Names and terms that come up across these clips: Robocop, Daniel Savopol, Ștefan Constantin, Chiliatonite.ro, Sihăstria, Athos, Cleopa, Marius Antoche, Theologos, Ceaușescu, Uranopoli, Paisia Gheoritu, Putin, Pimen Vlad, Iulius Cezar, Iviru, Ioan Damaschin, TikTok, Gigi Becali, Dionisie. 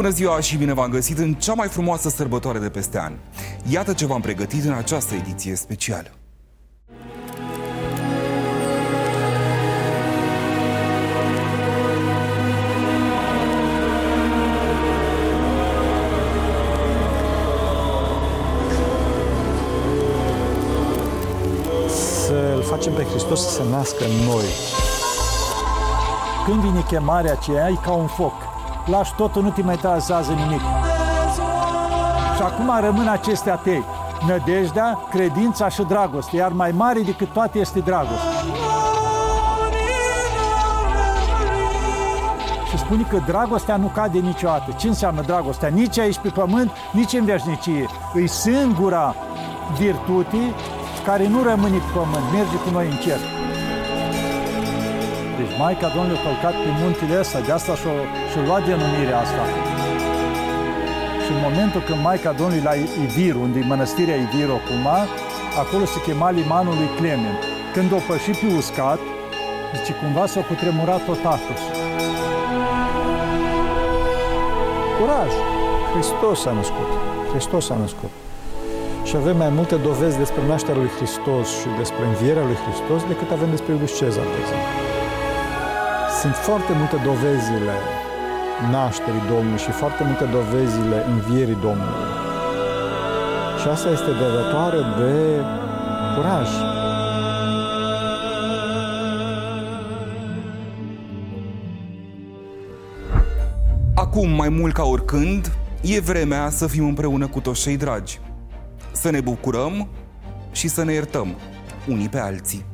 Bună ziua și bine v-am găsit în cea mai frumoasă sărbătoare de peste an. Iată ce v-am pregătit în această ediție specială. Să-L facem pe Hristos să se nască în noi. Când vine chemarea aceea, e ca un foc. Lași totul, nu te mai trasează nimic. Și acum rămân acestea trei: nădejdea, credința și dragoste. Iar mai mare decât toate este dragoste. Și spune că dragostea nu cade niciodată. Ce înseamnă dragostea? Nici aici pe pământ, nici în veșnicie. E singura virtute care nu rămâne pe pământ, merge cu noi în cer. Deci Maica Domnului a călcat pe muntele ăsta, de asta și-a luat denumirea asta. Și în momentul când Maica Domnului la Iviru, unde e mănăstirea Iviru acum, acolo se chema limanul lui Clemen. Când o pășit pe uscat, zice, cumva s-a cutremurat tot atosul. Curaj! Hristos s-a născut. Hristos s-a născut. Și avem mai multe dovezi despre nașterea lui Hristos și despre învierea lui Hristos decât avem despre Iulius Cezar, de exemplu. Sunt foarte multe dovezile nașterii Domnului și foarte multe dovezile învierii Domnului. Și asta este dătătoare de curaj. Acum, mai mult ca oricând, e vremea să fim împreună cu toți cei dragi. Să ne bucurăm și să ne iertăm unii pe alții.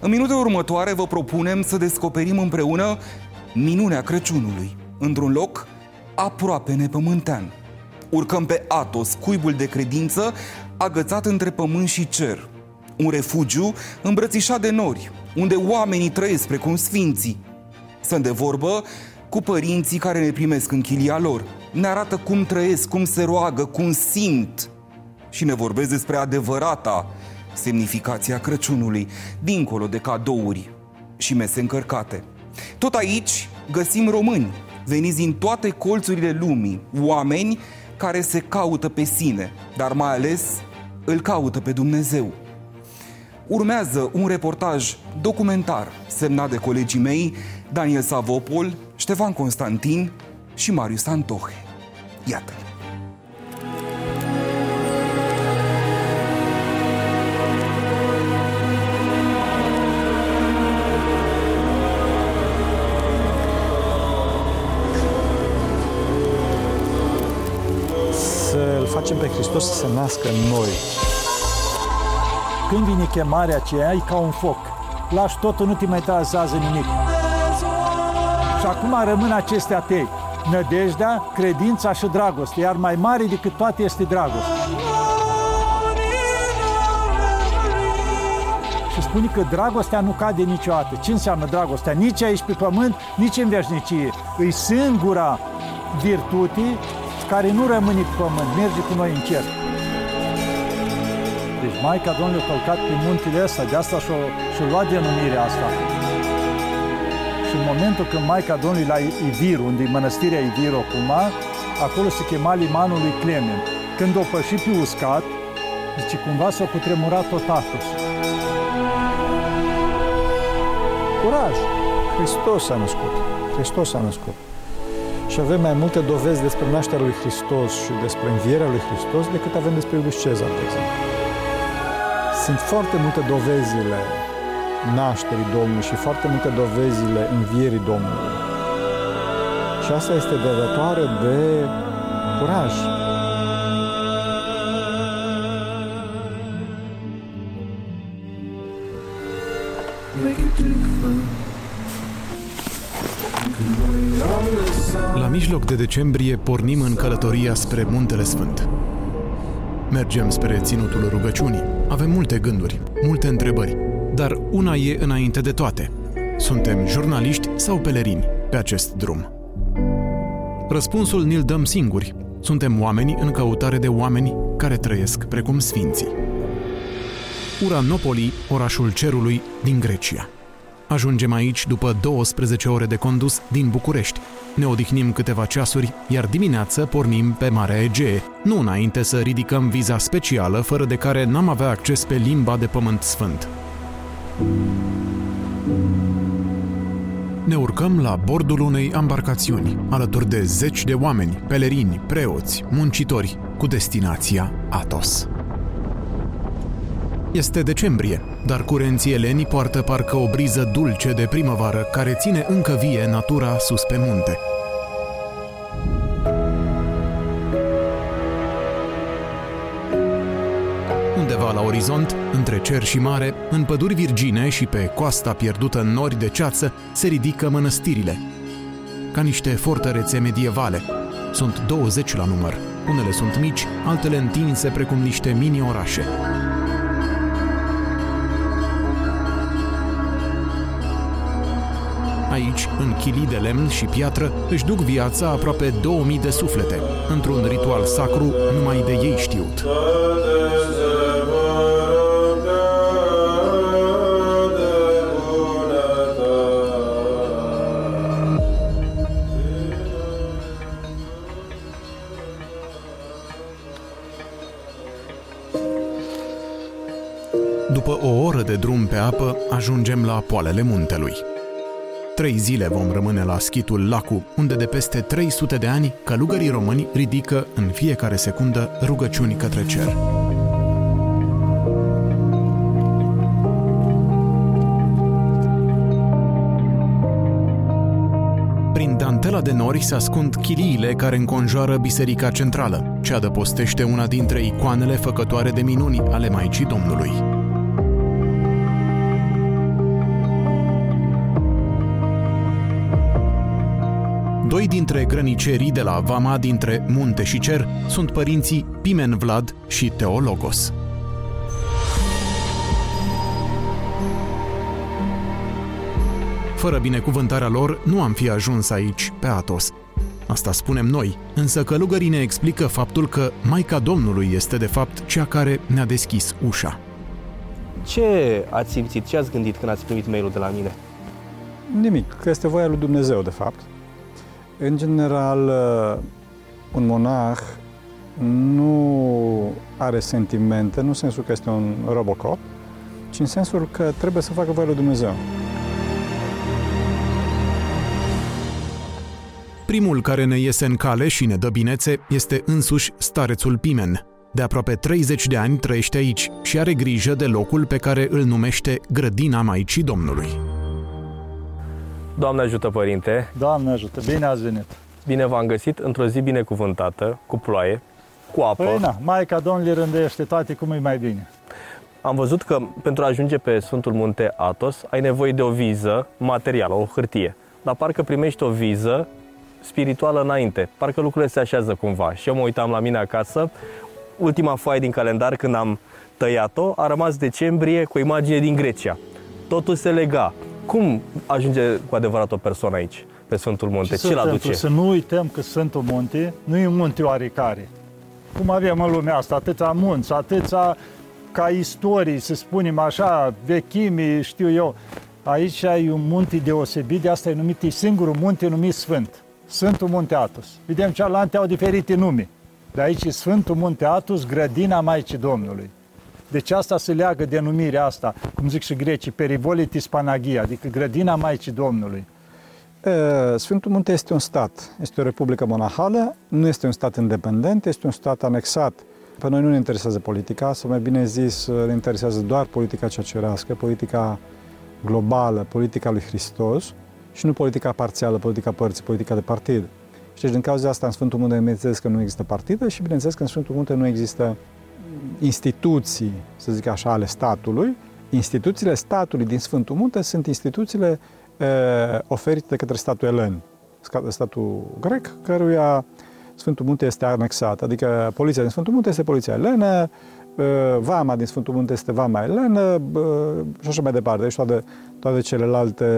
În minutele următoare vă propunem să descoperim împreună minunea Crăciunului, într-un loc aproape nepământean. Urcăm pe Athos, cuibul de credință, agățat între pământ și cer. Un refugiu îmbrățișat de nori, unde oamenii trăiesc precum sfinții. Sunt de vorbă cu părinții care ne primesc în chilia lor. Ne arată cum trăiesc, cum se roagă, cum simt. Și ne vorbesc despre adevărata semnificația Crăciunului, dincolo de cadouri și mese încărcate. Tot aici găsim români, veniți din toate colțurile lumii, oameni care se caută pe sine, dar mai ales îl caută pe Dumnezeu. Urmează un reportaj documentar semnat de colegii mei, Daniel Savopol, Ștefan Constantin și Marius Antoche. Iată-l! Facem pe Hristos să se nască în noi. Când vine chemarea aceea, e ca un foc. Lași totul, nu te mai trasează nimic. Și acum rămân acestea trei: nădejdea, credința și dragoste. Iar mai mare decât toate este dragoste. Și spune că dragostea nu cade niciodată. Ce înseamnă dragostea? Nici aici pe pământ, nici în veșnicie. E singura virtute care nu rămâne pe pământ, merge cu noi în cer. Deci Maica Domnului a călcat pe muntele ăsta, de asta și-a luat denumirea asta. Și în momentul când Maica Domnului la Iviru, unde e mănăstirea Iviru acum, acolo se chema limanul lui Clemen. Când o pășit pe uscat, zice, cumva s-a cutremurat tot atosul. Curaj! Hristos s-a născut. Hristos s-a născut. Și avem mai multe dovezi despre nașterea lui Hristos și despre învierea lui Hristos decât avem despre Iulius Cezar, de exemplu. Sunt foarte multe dovezile nașterii Domnului și foarte multe dovezile învierii Domnului. Și asta este dătătoare de curaj. La mijloc de decembrie pornim în călătoria spre Muntele Sfânt. Mergem spre ținutul rugăciunii. Avem multe gânduri, multe întrebări, dar una e înainte de toate. Suntem jurnaliști sau pelerini pe acest drum? Răspunsul ni-l dăm singuri. Suntem oameni în căutare de oameni care trăiesc precum sfinții. Uranopoli, orașul cerului din Grecia. Ajungem aici după 12 ore de condus din București. Ne odihnim câteva ceasuri, iar dimineață pornim pe Marea Egee, nu înainte să ridicăm viza specială, fără de care n-am avea acces pe limba de Pământ Sfânt. Ne urcăm la bordul unei ambarcațiuni, alături de zeci de oameni, pelerini, preoți, muncitori, cu destinația Athos. Este decembrie, dar curenții eleni poartă parcă o briză dulce de primăvară care ține încă vie natura sus pe munte. Undeva la orizont, între cer și mare, în păduri virgine și pe coasta pierdută în nori de ceață, se ridică mănăstirile, ca niște fortărețe medievale. Sunt 20 la număr. Unele sunt mici, altele întinse precum niște mini-orașe. Aici, în chilii de lemn și piatră, își duc viața aproape 2000 de suflete, într-un ritual sacru numai de ei știut. După o oră de drum pe apă, ajungem la poalele muntelui. 3 zile vom rămâne la schitul Lacu, unde de peste 300 de ani călugării români ridică în fiecare secundă rugăciuni către cer. Prin dantela de nori se ascund chiliile care înconjoară biserica centrală, ce adăpostește una dintre icoanele făcătoare de minuni ale Maicii Domnului. Doi dintre grănicerii de la vama dintre munte și cer sunt părinții Pimen Vlad și Theologos. Fără binecuvântarea lor, nu am fi ajuns aici, pe Athos. Asta spunem noi, însă călugării ne explică faptul că Maica Domnului este de fapt cea care ne-a deschis ușa. Ce ați simțit, ce ați gândit când ați primit mail-ul de la mine? Nimic, că este voia lui Dumnezeu, de fapt. În general, un monah nu are sentimente, nu în sensul că este un Robocop, ci în sensul că trebuie să facă voia lui Dumnezeu. Primul care ne iese în cale și ne dă binețe este însuși starețul Pimen. De aproape 30 de ani trăiește aici și are grijă de locul pe care îl numește Grădina Maicii Domnului. Doamne ajută, Părinte! Doamne ajută! Bine ați venit! Bine v-am găsit într-o zi binecuvântată, cu ploaie, cu apă. Păi na, Maica Domnului rândește toate cum e mai bine. Am văzut că pentru a ajunge pe Sfântul Munte Athos ai nevoie de o viză materială, o hârtie. Dar parcă primești o viză spirituală înainte. Parcă lucrurile se așează cumva. Și eu mă uitam la mine acasă. Ultima foaie din calendar, când am tăiat-o, a rămas decembrie cu o imagine din Grecia. Totul se lega. Cum ajunge cu adevărat o persoană aici, pe Sfântul Munte? Ce l-aduce? Să nu uităm că Sfântul Munte nu e un munte oarecare. Cum avem în lumea asta atâția munți, atâția ca istorii, să spunem așa, vechimi, știu eu. Aici e un munte deosebit, de asta e numit, e singurul munte numit Sfânt. Sfântul Munte Athos. Vedem, cealante au diferite nume. Dar aici e Sfântul Munte Athos, Grădina Maicii Domnului. Deci asta se leagă de numirea asta, cum zic și grecii, Perivolitis Panagia, adică Grădina Maicii Domnului. Sfântul Munte este un stat, este o republică monahală, nu este un stat independent, este un stat anexat. Pe noi nu ne interesează politica, sau mai bine zis, ne interesează doar politica cea cerească, politica globală, politica lui Hristos și nu politica parțială, politica părții, politica de partid. Și deci din cauza asta în Sfântul Munte, bineînțeles că nu există partidă și bineînțeles că în Sfântul Munte nu există instituții, să zic așa, ale statului. Instituțiile statului din Sfântul Munte sunt instituțiile oferite de către statul elen, statul grec, căruia Sfântul Munte este anexat. Adică poliția din Sfântul Munte este poliția elenă, vama din Sfântul Munte este vama elenă și așa mai departe. Deci toate celelalte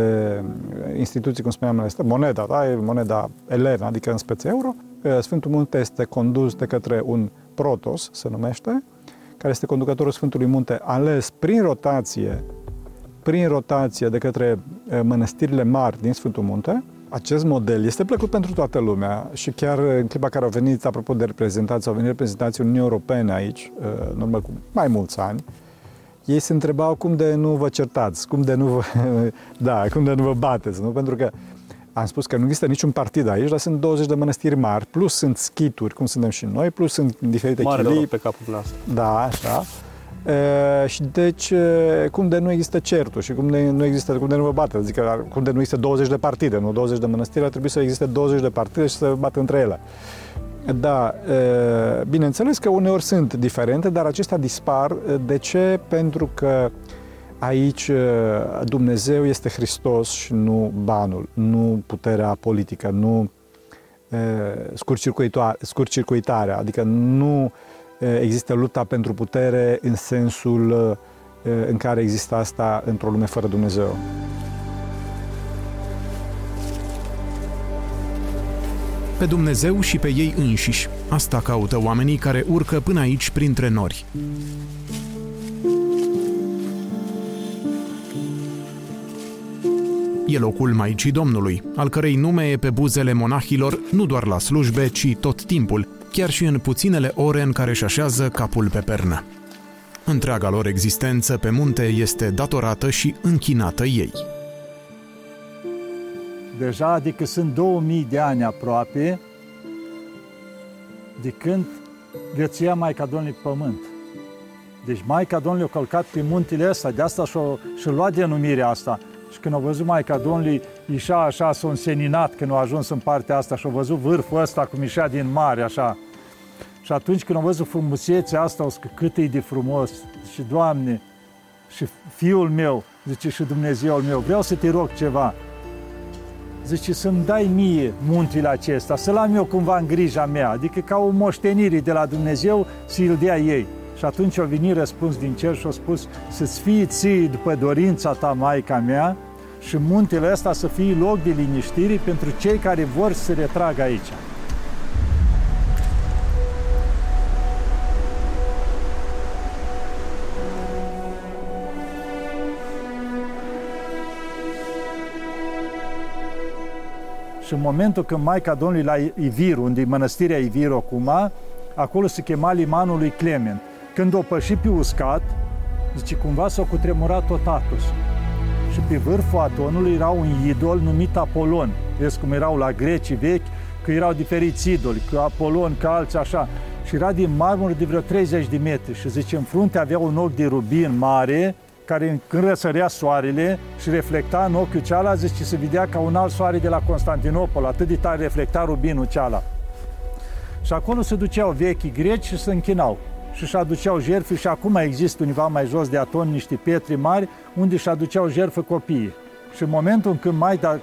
instituții, cum spuneam, este moneda, da? E moneda elenă, adică în spețe euro. Sfântul Munte este condus de către un protos, se numește, care este conducătorul Sfântului Munte, ales prin rotație de către mănăstirile mari din Sfântul Munte, acest model este plăcut pentru toată lumea și chiar în clipa care au venit, apropo de reprezentanți, au venit reprezentanții Uniunii Europene aici, în urmă cu mai mulți ani, ei se întrebau cum de nu vă certați, cum de nu vă bateți, nu? Pentru că am spus că nu există niciun partid aici, dar sunt 20 de mănăstiri mari, plus sunt schituri, cum suntem și noi, plus sunt diferite chilii. Mare pe capul nostru. Da, așa. Și deci, cum de nu există certuri și cum de nu vă bateți, zic că cum de nu există 20 de partide, nu 20 de mănăstiri, ar trebui să existe 20 de partide și să bată între ele. Da, bineînțeles că uneori sunt diferente, dar acestea dispar. De ce? Pentru că aici Dumnezeu este Hristos și nu banul, nu puterea politică, nu scurtcircuitarea, adică nu există lupta pentru putere în sensul în care există asta într-o lume fără Dumnezeu. Pe Dumnezeu și pe ei înșiși. Asta caută oamenii care urcă până aici printre nori. E locul Maicii Domnului, al cărei nume e pe buzele monahilor nu doar la slujbe, ci tot timpul, chiar și în puținele ore în care își așează capul pe pernă. Întreaga lor existență pe munte este datorată și închinată ei. Deja, adică sunt 2000 de ani aproape de când viețuia Maica Domnului pe pământ. Deci Maica Domnului a călcat pe muntele ăsta, de asta și-a luat denumirea asta. Și când a văzut Maica Domnului, ieșea așa, s-a înseninat când a ajuns în partea asta și a văzut vârful ăsta cum ieșea din mare, așa. Și atunci când a văzut frumusețea asta, a zis că cât e de frumos. Și Doamne, și Fiul meu, zice, și Dumnezeul meu, vreau să te rog ceva. Zice, să-mi dai mie muntele acesta, să-l am eu cumva în grija mea, adică ca o moștenire de la Dumnezeu să-i dea ei. Și atunci a venit răspuns din cer și a spus, să-ți fie ție după dorința ta, Maica mea, și muntele ăsta să fie loc de liniștire pentru cei care vor să se retragă aici. Și în momentul când Maica Domnului la Iviru, unde e mănăstirea Iviru acum, acolo se chema limanul lui Clement. Când o păși pe uscat, zice, cumva s-a cutremurat tot Atosul. Și pe vârful Atonului era un idol numit Apolon. Vezi cum erau la grecii vechi, că erau diferiți idoli, că Apolon, că alții așa. Și era din marmură de vreo 30 de metri și zice, în frunte avea un ochi de rubin mare, care când răsărea soarele și reflecta în ochiul cealaltă, zice, se vedea ca un alt soare de la Constantinopol, atât de tare reflecta rubinul cealaltă. Și acolo se duceau vechii greci și se închinau și își aduceau jertfe și acum există undeva mai jos de Aton niște pietre mari unde își aduceau jertfe copiii. Și în momentul în când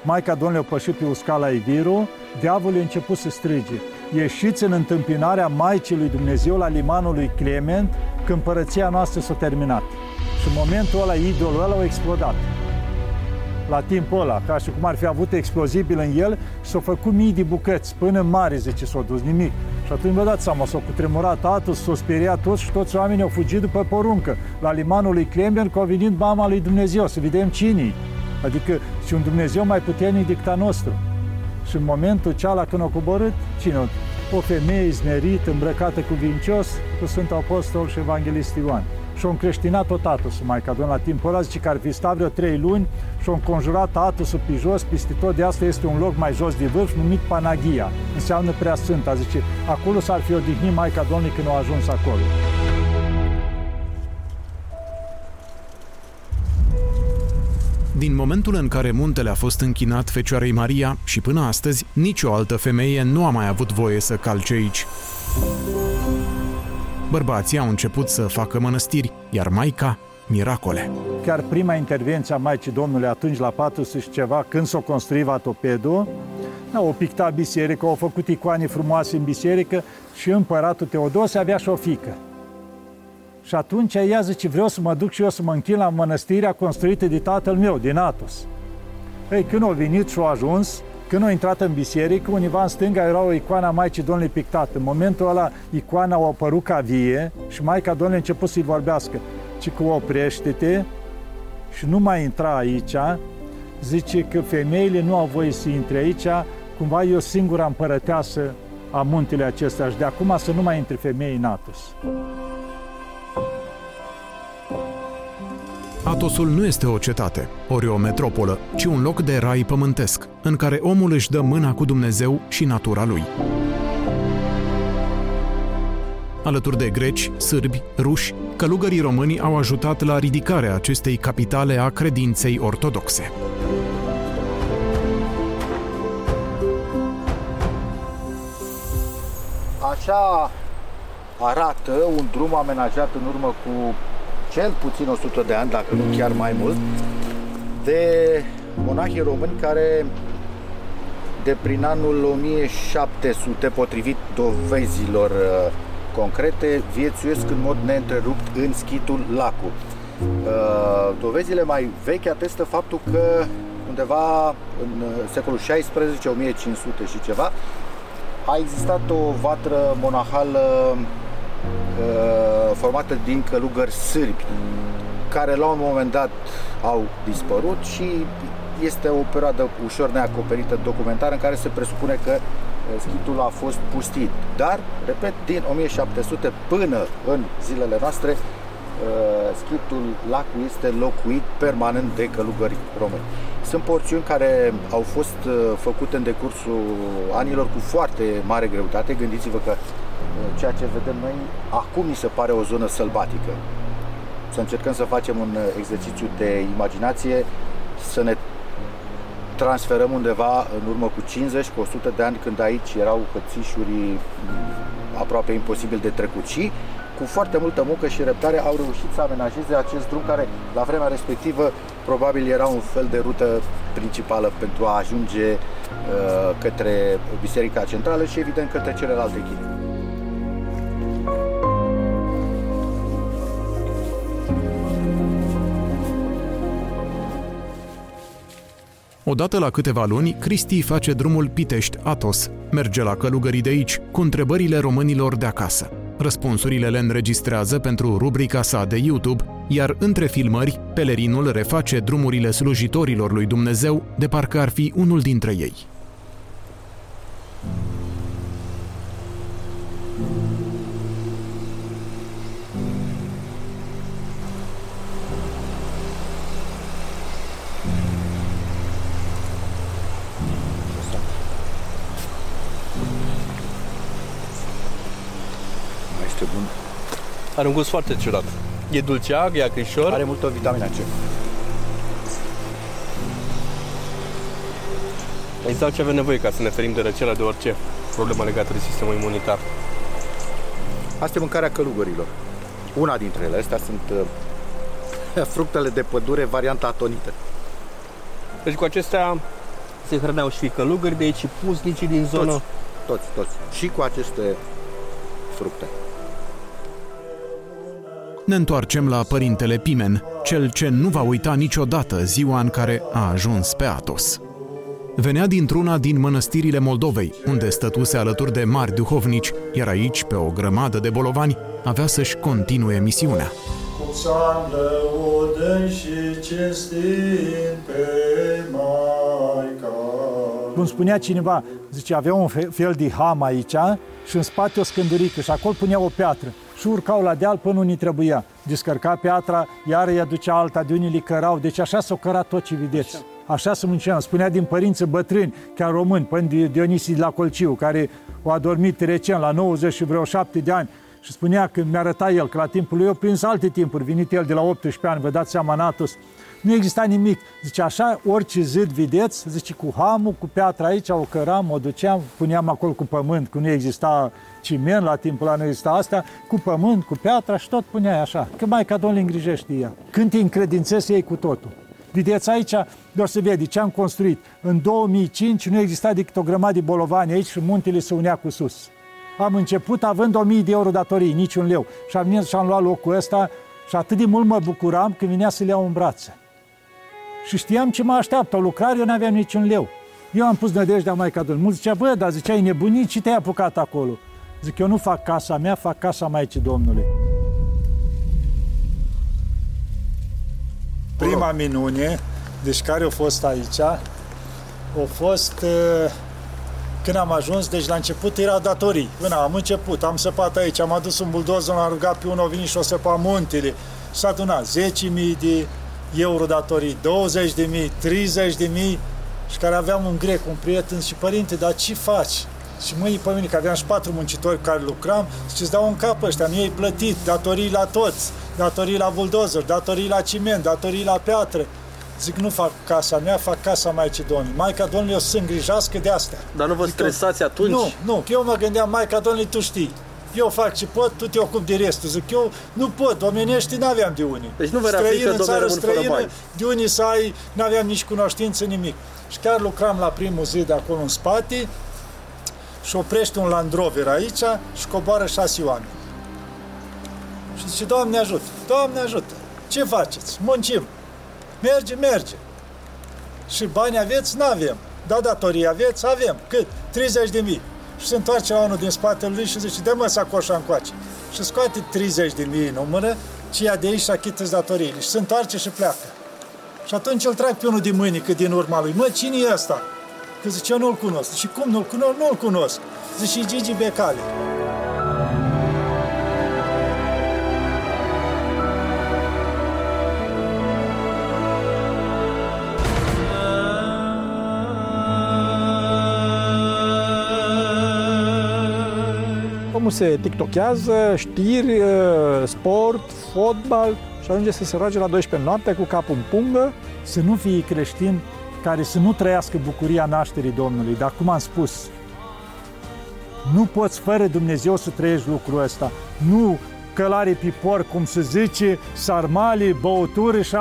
Maica Domnului a pășit pe uscat la Iviru, diavolul a început să strige. Ieșiți în întâmpinarea Maicii lui Dumnezeu la limanul lui Clement, că împărăția noastră s-a terminat. Și în momentul ăla, idolul ăla a explodat. La timpul ăla, ca și cum ar fi avut explozibil în el, s-au făcut mii de bucăți, până în mare, zice, s-au dus nimic. Și atunci vă dați seama, s-au cutremurat Atos, s-au speriat toți și toți oamenii au fugit după poruncă. La limanul lui Clement, că a venit mama lui Dumnezeu, să vedem cine-i. Adică și un Dumnezeu mai puternic decât a nostru. Și în momentul ceala când a coborât, cine? O femeie izmerită, îmbrăcată cu vincios, cu Sfântul Apostol și Evanghelist Ioan. Și-a încreștinat tot Atosul, Maica Domnului, la timpul ăla, zice că ar fi stat vreo 3 luni și-a înconjurat Atosul pe jos, peste tot, de asta este un loc mai jos de vârf, numit Panagia, înseamnă Preasfânta, zice, acolo s-ar fi odihnit Maica Domnului când a ajuns acolo. Din momentul în care muntele a fost închinat Fecioarei Maria și până astăzi, nicio altă femeie nu a mai avut voie să calce aici. Bărbații au început să facă mănăstiri, iar Maica, miracole. Chiar prima intervenție a Maicii Domnului atunci, la 400 și ceva, când s-o construit Vatopedul, au pictat biserică, au făcut icoane frumoase în biserică și împăratul Teodosie avea și o fiică. Și atunci ea zice, vreau să mă duc și eu să mă închin la mănăstirea construită de tatăl meu, din Atos. Ei, când au venit și au ajuns, când au intrat în biserică, undeva în stânga era o icoană a Maicii Domnului pictată. În momentul ăla, icoana a apărut ca vie și Maica Domnului a început să-i vorbească. Ci că oprește-te și nu mai intra aici, zice că femeile nu au voie să intre aici, cumva e o singura împărăteasă a muntele acesta și de acum să nu mai intre femei în Atos. Atosul nu este o cetate, ori o metropolă, ci un loc de rai pământesc, în care omul își dă mâna cu Dumnezeu și natura lui. Alături de greci, sârbi, ruși, călugării români au ajutat la ridicarea acestei capitale a credinței ortodoxe. Așa arată un drum amenajat în urmă cu cel puțin 100 de ani, dacă nu chiar mai mult, de monahii români care de prin anul 1700, potrivit dovezilor concrete, viețuiesc în mod neîntrerupt în schitul Lacu. Dovezile mai vechi atestă faptul că undeva în secolul 16, 1500 și ceva, a existat o vatră monahală formată din călugări sârbi, care la un moment dat au dispărut și este o perioadă ușor neacoperită documentară în care se presupune că schitul a fost pustit. Dar, repet, din 1700 până în zilele noastre, schitul Lacu este locuit permanent de călugări români. Sunt porțiuni care au fost făcute în decursul anilor cu foarte mare greutate. Gândiți-vă că ceea ce vedem noi acum mi se pare o zonă sălbatică. Să încercăm să facem un exercițiu de imaginație, să ne transferăm undeva în urmă cu 50, cu 100 de ani, când aici erau hățișuri aproape imposibil de trecut și cu foarte multă muncă și răbdare au reușit să amenajeze acest drum care la vremea respectivă probabil era un fel de rută principală pentru a ajunge către Biserica Centrală și evident către celelalte chilii. Odată la câteva luni, Cristi face drumul Pitești-Atos, merge la călugării de aici cu întrebările românilor de acasă. Răspunsurile le înregistrează pentru rubrica sa de YouTube, iar între filmări, pelerinul reface drumurile slujitorilor lui Dumnezeu de parcă ar fi unul dintre ei. Are un gust foarte ciudat. E dulceag, e acrișor. Are multă vitamina C. Exact ce avem nevoie ca să ne ferim de răceala, de orice problemă legată de sistemul imunitar. Asta e mâncarea călugărilor. Una dintre ele. Astea sunt fructele de pădure, varianta atonită. Deci cu acestea se hrăneau și călugări de aici, și puznicii din zonă. Toți. Și cu aceste fructe. Ne întoarcem la părintele Pimen, cel ce nu va uita niciodată ziua în care a ajuns pe Atos. Venea dintr-una din mănăstirile Moldovei, unde stătuse alături de mari duhovnici, iar aici, pe o grămadă de bolovani, avea să-și continue misiunea. Cum spunea cineva, zice, avea un fel de ham aici și în spate o scândurică și acolo punea o piatră. Și urcau la deal până unii trebuia. Descărca piatra, iară i-a ducea alta, de unii li cărau. Deci așa s-o căra tot ce vedeți. Așa se muncea. Spunea din părinți bătrâni, chiar români, până Dionisie de la Colciu, care a adormit recent la 90 și vreo 7 de ani. Și spunea că mi-a arătat el că la timpul lui eu prins alte timpuri. Venit el de la 18 ani, vă dați seama, în Atos. Nu exista nimic. Zice, așa, orice zid vedeți, zice, cu hamul, cu piatra aici, o căram, o duceam, puneam acolo cu pământ, că nu exista ciment, la timpul ăla nu exista asta, cu pământ, cu piatra și tot puneai așa. Că Maica Domnului îngrijește ea. Când te încredințezi, ei cu totul. Vedeți aici, doar să vede ce am construit. În 2005 nu exista decât o grămadă de bolovani aici și muntele se unea cu sus. Am început având 1000 de euro datorii, niciun leu. Și am venit și am luat locul ăsta și atât de mult mă bucuram când venea să le iau în brațe. Și știam ce mă așteaptă, o lucrare, eu n-aveam niciun leu. Eu am pus nădejdea Maica Domnului. Mulți zicea, bă, dar zicea, e nebunit, ce te-ai apucat acolo? Zic, eu nu fac casa mea, fac casa Maicii Domnului. Prima minune Deci care a fost aici? A fost când am ajuns, deci la început era datorii. Până am început, am săpat aici, am adus un buldozer, l-am rugat pe unul, a venit și o săpa muntele. S-a adunat 10.000 de euro datorii, 20.000, 30.000 și care aveam un grec, un prieten și părinte, dar ce faci? Și mâinii pe mine, că aveam și 4 muncitori care lucram, și îți dau un cap ăștia, mi-ai plătit, datorii la toți, datorii la buldozer, datorii la ciment, datorii la piatră. Zic, nu fac casa mea, fac casa Maicii Domnului. Maica Domnului, eu sunt îngrijească de astea. Dar nu vă stresați atunci? Nu, nu, eu mă gândeam, Maica Domnului, tu știi. Eu fac ce pot, tu te ocupi de restul. Zic, eu nu pot, omenești n-aveam de unii. Deci nu vă reaplică, domnule, rămân fără bani. De unii să ai, n-aveam nici cunoștință, nimic. Și chiar lucram la primul zi de acolo în spate și oprește un Land Rover aici și coboară 6 oameni. Și zice, Doamne ajută, Doamne ajută, ce faceți? Muncim. Merge, merge. Și bani aveți? N-avem. Da, datorii aveți? Avem. Cât? 30.000. Și se întoarce la unul din spatele lui și zice, dă-mă sacoșa încoace. Și scoate 30.000 în mână, și ia de aici și achită-ți datoriile. Și se întoarce și pleacă. Și atunci îl trag pe unul din mâinică din urma lui. Mă, cine e ăsta? Că zice, eu nu-l cunosc. Și cum nu-l cunosc? Nu-l cunosc. Zice, Gigi Becali. Omul se tiktochează, știri, sport, fotbal și ajunge să se roage la 12 noapte cu capul în pungă. Să nu fie creștin care să nu trăiască bucuria nașterii Domnului. Dar cum am spus, nu poți fără Dumnezeu să trăiești lucrul ăsta. Nu călare pipor, cum se zice, sarmale, băuturi și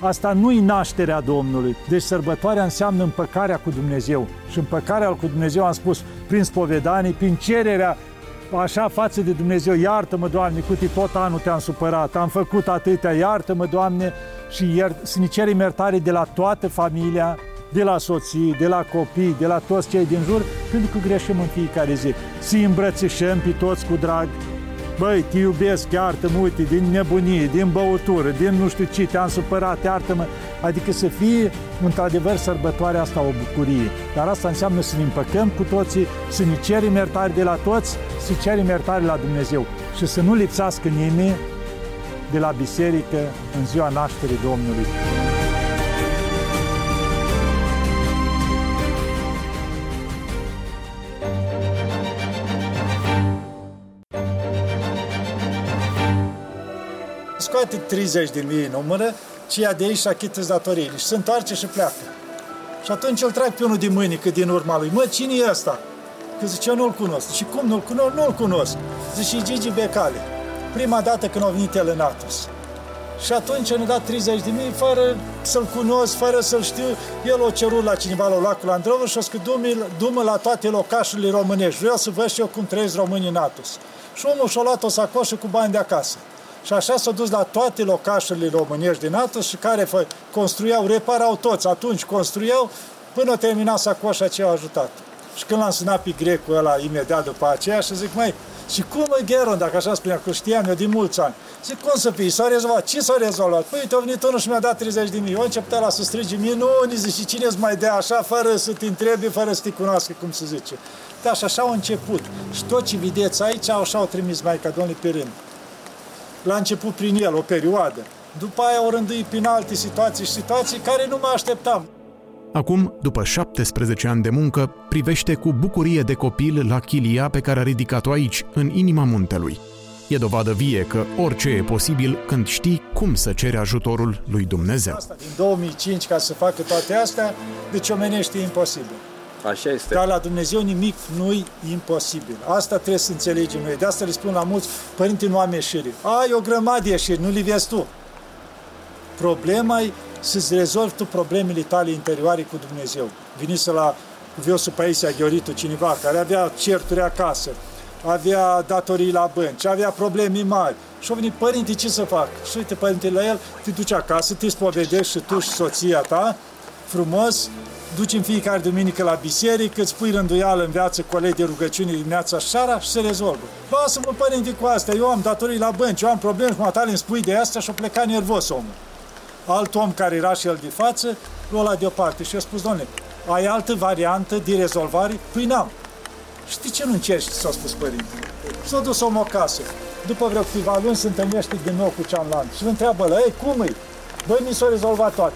asta nu-i nașterea Domnului. Deci sărbătoarea înseamnă împăcarea cu Dumnezeu. Și împăcarea cu Dumnezeu, am spus, prin spovedanie, prin cererea așa față de Dumnezeu, iartă-mă, Doamne, cu tot anul te-am supărat, am făcut atâtea, iartă-mă, Doamne, și să ne cerem iertare de la toată familia, de la soții, de la copii, de la toți cei din jur, pentru că greșim în fiecare zi. Să-i îmbrățișăm pe toți cu drag. Băi, te iubesc, iartă-mă, uite, din nebunie, din băutură, din nu știu ce, te-am supărat, iartă-mă. Adică să fie, într-adevăr, sărbătoarea asta o bucurie. Dar asta înseamnă să ne împăcăm cu toții, să ne cerem iertare de la toți, să cerem iertare la Dumnezeu. Și să nu lipsească nimeni de la biserică în ziua nașterii Domnului. Scoate 30.000 în mână, și ia de aici și achită-ți datoriile. Și se întoarce și pleacă. Și atunci îl trag pe unul din mâinică din urma lui. Mă, cine e ăsta? Că zice, eu nu-l cunosc. Și cum nu-l cunosc? Nu-l cunosc. Zice, Gigi Becali. Prima dată când a venit el în Atos. Și atunci ne-a dat 30.000 fără să-l cunosc, fără să-l știu. El o cerut la cineva la lacul Andrăvă și a zis, du-mă la toate locașurile românești. Vreau să văd și eu cum trăiesc românii în Atos. Și omul și-a luat o sacoșă cu bani de acasă. Și așa s-au dus la toate locașurile românești din Atos și care construiau, reparau toți, atunci construiau, până termina sacoșa ce au ajutat. Și când l-am sunat pe grecul ăla imediat după aceea și zic, măi, și cum e Gheron, dacă așa spunea, că știam eu din mulți ani. Zic, cum să fii, s-a rezolvat, ce s-a rezolvat? Păi uite, a venit unul și mi-a dat 30.000, eu început la să strige mie, nu, zici, și cine îți mai dea așa, fără să te întrebi, fără să te cunoască, cum se zice. Da, și așa au început. Și tot ce vedeți aici, așa au trimis Maica Domnului pe rând. La început prin el, o perioadă. După aia o rândui prin alte situații și situații care nu mă așteptam. Acum, după 17 ani de muncă, privește cu bucurie de copil la chilia pe care a ridicat-o aici, în inima muntelui. E dovadă vie că orice e posibil când știi cum să ceri ajutorul lui Dumnezeu. Asta, din 2005, ca să facă toate astea, deci omenește e imposibil. Așa este. Dar la Dumnezeu nimic nu-i imposibil. Asta trebuie să înțelegem noi. De asta le spun la mulți, părinte, nu am ieșiri. Ai o grămadă de ieșiri, nu le vezi tu. Problema e să-ți rezolvi tu problemele tale interioare cu Dumnezeu. Venise la Viosul Paisia Gheoritu cineva care avea certuri acasă, avea datorii la bănci, avea probleme mari. Și-a venit, părinte, ce să fac? Și uite, părinte, la el, te duci acasă, te spovedești și tu și soția ta, frumos, duci în fiecare duminică la biserică, îți pui rânduială în viață cu o lei de rugăciune dimineața și seara și se rezolvă. Lasă-mă, părinte, cu asta, eu am datorii la bănci, eu am probleme și mă tale îmi spui de asta și-o pleca nervos omul. alt om care era și el de față, l-a luat deoparte și a spus, doamne, ai altă variantă de rezolvare? Păi n-am. Și de ce nu încerci, s-a spus părintele. S-a dus omul acasă. După vreo câteva luni se întâlnește din nou cu Ceanlan și îl întreabă la ei, cum e? Băi, mi s-a rezolvat toate.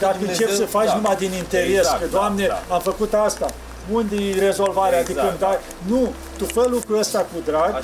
Dacă începi să faci numai din interes, exact, că, Doamne, am făcut asta, unde e rezolvarea? Exact, adică, da. Nu, tu fă lucrul ăsta cu drag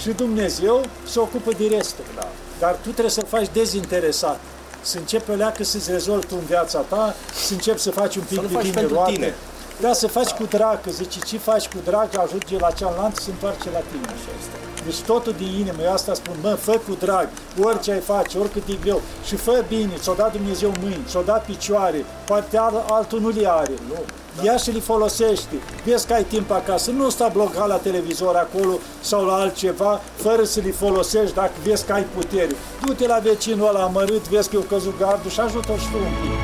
și Dumnezeu se ocupă de restul. Da. Dar tu trebuie să-l faci dezinteresat. Să începi o leacă să-ți rezolvi tu în viața ta, să începi să faci un pic de bine roate. Da, să faci cu drag, că zici, ce faci cu drag, ajunge la cealaltă și se întoarce la tine. Așa este. Deci totul din inimă, eu asta spun, mă, fă cu drag, orice ai face, oricât e greu, și fă bine, ți-o dat Dumnezeu mâini, ți-o dat picioare, poate altul nu le are. Nu. Ia și le folosește, vezi că ai timp acasă, nu sta blocat la televizor acolo sau la altceva, fără să le folosești dacă vezi că ai putere. Du-te la vecinul ăla amărât, vezi că i-a căzut gardul și ajută-o și tu un pic.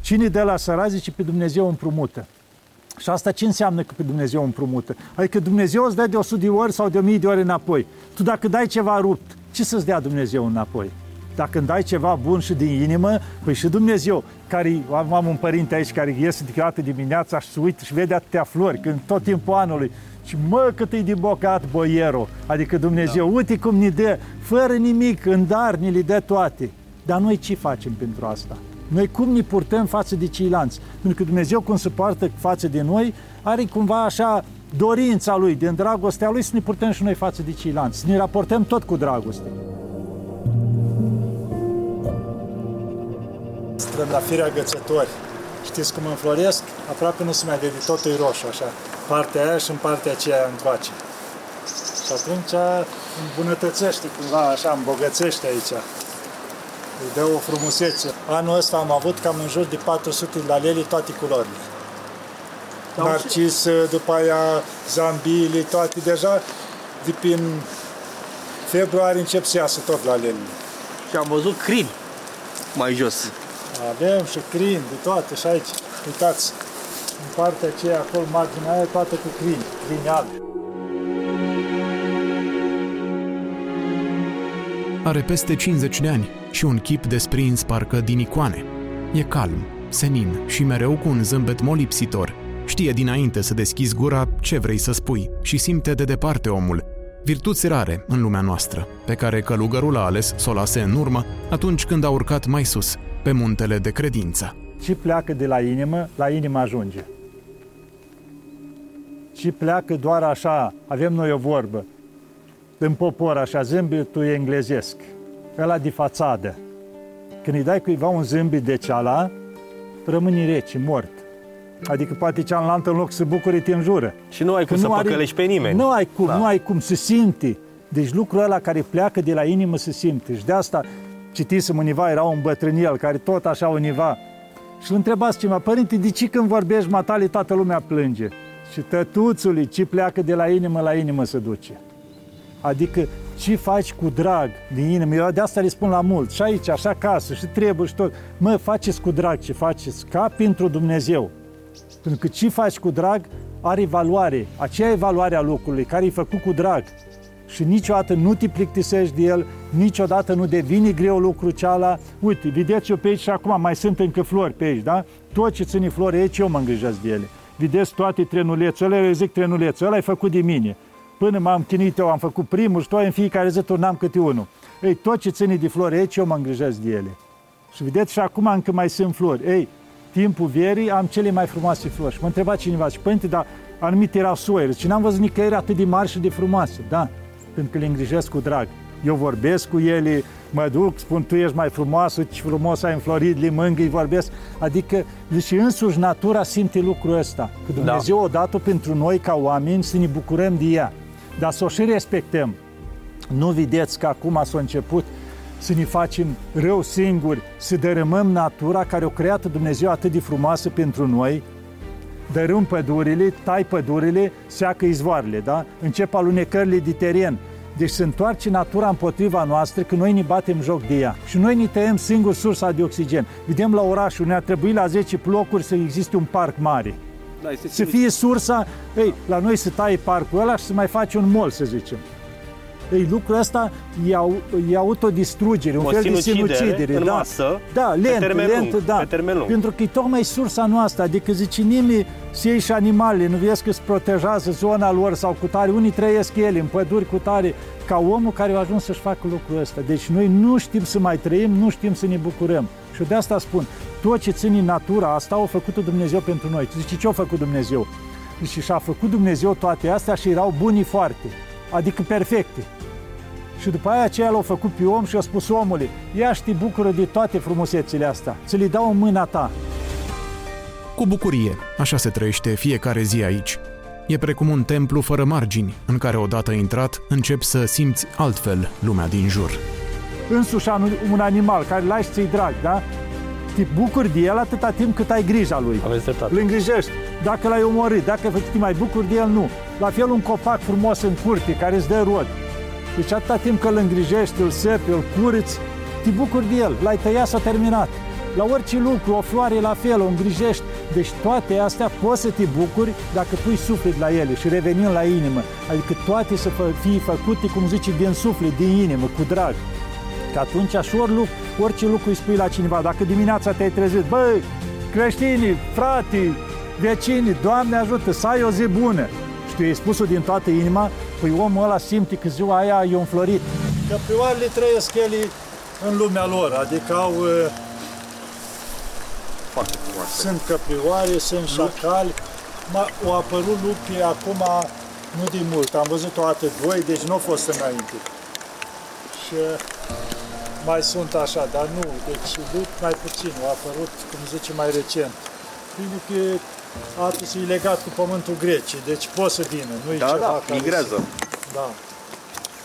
Cine dă la sărat, zice, pe Dumnezeu împrumută. Și asta ce înseamnă că pe Dumnezeu împrumută? Adică Dumnezeu îți dă de 100 de ori sau de 1000 de ori înapoi. Tu dacă dai ceva rupt, ce să-ți dea Dumnezeu înapoi? Dacă îmi dai ceva bun și din inimă, păi și Dumnezeu, care am un părinte aici care iese câteodată dimineața și se uită și vede atâtea flori, când tot timpul anului, și mă, cât e de bogat boierul, adică Dumnezeu, da. Uite cum ne dă, fără nimic, în dar, ne le dă toate. Dar noi ce facem pentru asta? Noi cum ne purtăm față de ceilalți? Pentru că Dumnezeu cum se poartă față de noi, are cumva așa dorința Lui, din dragostea Lui, să ne purtăm și noi față de ceilalți, să ne raportăm tot cu dragoste. Strâm la fire agățători. Știți cum înfloresc? Aproape nu se mai vede, totul e roșu, așa. Partea aia și în partea aceea încoace. Și atunci îmbunătățește cumva, așa, îmbogățește aici. Îi dă o frumusețe. Anul ăsta am avut cam în jur de 400 de lalele, toate culorile. Narcis, după aia zambiile, toate. Deja de prin februarie încep să iasă tot lalelele. Și am văzut crin mai jos. Avem și crin de toate și aici. Uitați, în partea aceea, acolo, marginea aia, toată cu crin, crin alb. Are peste 50 de ani și un chip desprins parcă din icoane. E calm, senin și mereu cu un zâmbet molipsitor. Știe dinainte să deschizi gura ce vrei să spui și simte de departe omul. Virtuți rare în lumea noastră, pe care călugărul a ales să o lase în urmă atunci când a urcat mai sus, pe muntele de credință. Ce pleacă de la inimă, la inimă ajunge. Ce pleacă doar așa, avem noi o vorbă, în popor, așa, zâmbitul e englezesc, ăla de fațadă. Când îi dai cuiva un zâmbit de ceala, rămâni rece, mort. Adică poate cealaltă în loc să bucure, te înjură. Și nu ai cum să păcălești pe nimeni. Nu ai cum, da. Nu ai cum, se simte. Deci lucrul ăla care pleacă de la inimă se simte. Și de asta citisem univa, era un bătrâniel care tot așa univa. Și îl întrebați ceva, părinte, de ce când vorbești matale toată lumea plânge? Și tătuțului, ce pleacă de la inimă, la inimă se duce. Adică ce faci cu drag din inimă, eu de asta le spun la mulți, și aici, și acasă, și trebuie, și tot. Mă, faceți cu drag ce faceți, ca pentru Dumnezeu. Pentru că ce faci cu drag are valoare, aceea e valoarea lucrului, care e făcut cu drag. Și niciodată nu te plictisești de el, niciodată nu devine greu lucru ceala. Uite, vedeți eu pe aici și acum, mai sunt încă flori pe aici, da? Tot ce ține flori aici, eu mă îngrijesc de ele. Vedeți toate trenulețele, eu zic trenulețul, ăla e făcut de mine. Până m-am chinuit eu, am făcut primul și toi în fiecare zi turnam câte unul. Ei, tot ce ține de flori, aici eu mă îngrijesc de ele. Și vedeți, și acum încă mai sunt flori. Ei, timpul verii am cele mai frumoase flori. Și mă întreba cineva, și părinte, dar anumite erau soiere. Și n-am văzut nicăieri atât de mari și de frumoase. Da, pentru că le îngrijesc cu drag. Eu vorbesc cu ele, mă duc, spun, tu ești mai frumoasă, ce frumos ai înflorit, le mângâi, vorbesc. Adică, și însuși natura simte lucrul ăsta. Că Dumnezeu da. O dată pentru noi, ca oameni, să ne bucurăm de ea. Dar să o și respectăm. Nu vedeți că acum s-a început să ne facem rău singuri, să dărâmăm natura care o creată Dumnezeu atât de frumoasă pentru noi? Dărâm pădurile, tai pădurile, seacă izvoarele, da? Încep alunecările de teren. Deci se întoarce natura împotriva noastră că noi ne batem joc de ea. Și noi ne tăiem singur sursa de oxigen. Vedem la orașul, ne-ar trebui la 10 blocuri să existe un parc mare. Da, să fie sursa, ei, la noi se taie parcul ăla și se mai face un mall, să zicem. Ei, lucrul ăsta e autodistrugere, un fel de sinucidere. În masă, da, lent, pe termen lung. Pentru că e tocmai sursa noastră, adică zice nimeni să iei și animalele, nu vezi că se protejează zona lor sau cu tare, unii trăiesc ele în păduri cu tare, ca omul care a ajuns să-și facă lucrul ăsta. Deci noi nu știm să mai trăim, nu știm să ne bucurăm. Și de asta spun, tot ce ține natura asta a făcut Dumnezeu pentru noi. Zice, ce a făcut Dumnezeu? Zice, și-a făcut Dumnezeu toate astea și erau buni foarte, adică perfecte. Și după aceea l-a făcut pe om și a spus, omule, ia și te bucură de toate frumusețile astea, ți le dau în mâna ta. Cu bucurie, așa se trăiește fiecare zi aici. E precum un templu fără margini, în care odată intrat, începi să simți altfel lumea din jur. Însuși un animal care îl ai și ți-i drag, da? Te bucuri de el atâta timp cât ai grija lui. Aveți dreptate. Îl îngrijești. Dacă l-ai omorât, dacă te mai bucuri de el, nu. La fel un copac frumos în curte, care îți dă rod. Deci atâta timp că îl îngrijești, îl săpi, îl curăți, te bucuri de el. L-ai tăiat, s-a terminat. La orice lucru, o floare la fel, o îngrijești. Deci toate astea poți să te bucuri dacă pui suflet la ele și revenim la inimă. Adică toate să fie făcute, cum zice, din suflet, din inimă, cu drag. Că atunci și orice lucru îi spui la cineva. Dacă dimineața te-ai trezit, băi, creștinii, fratii, vecinii, Doamne ajută, să ai o zi bună. Și tu i-ai spus-o din toată inima, păi omul ăla simte că ziua aia e înflorit. Că prioarele trăiesc ele în lumea lor, adică au... Foarte frumoase. Sunt căprioare, sunt șacali. Au apărut lupi acum nu de mult. Am văzut o dată doi, deci nu au fost înainte. Și mai sunt așa, dar nu. Deci lupi mai puțin, au apărut, cum zice, mai recent. Pentru că atunci e legat cu pământul Greciei, deci poți să vină. Nu-i da, ceva da, care migrează. Da.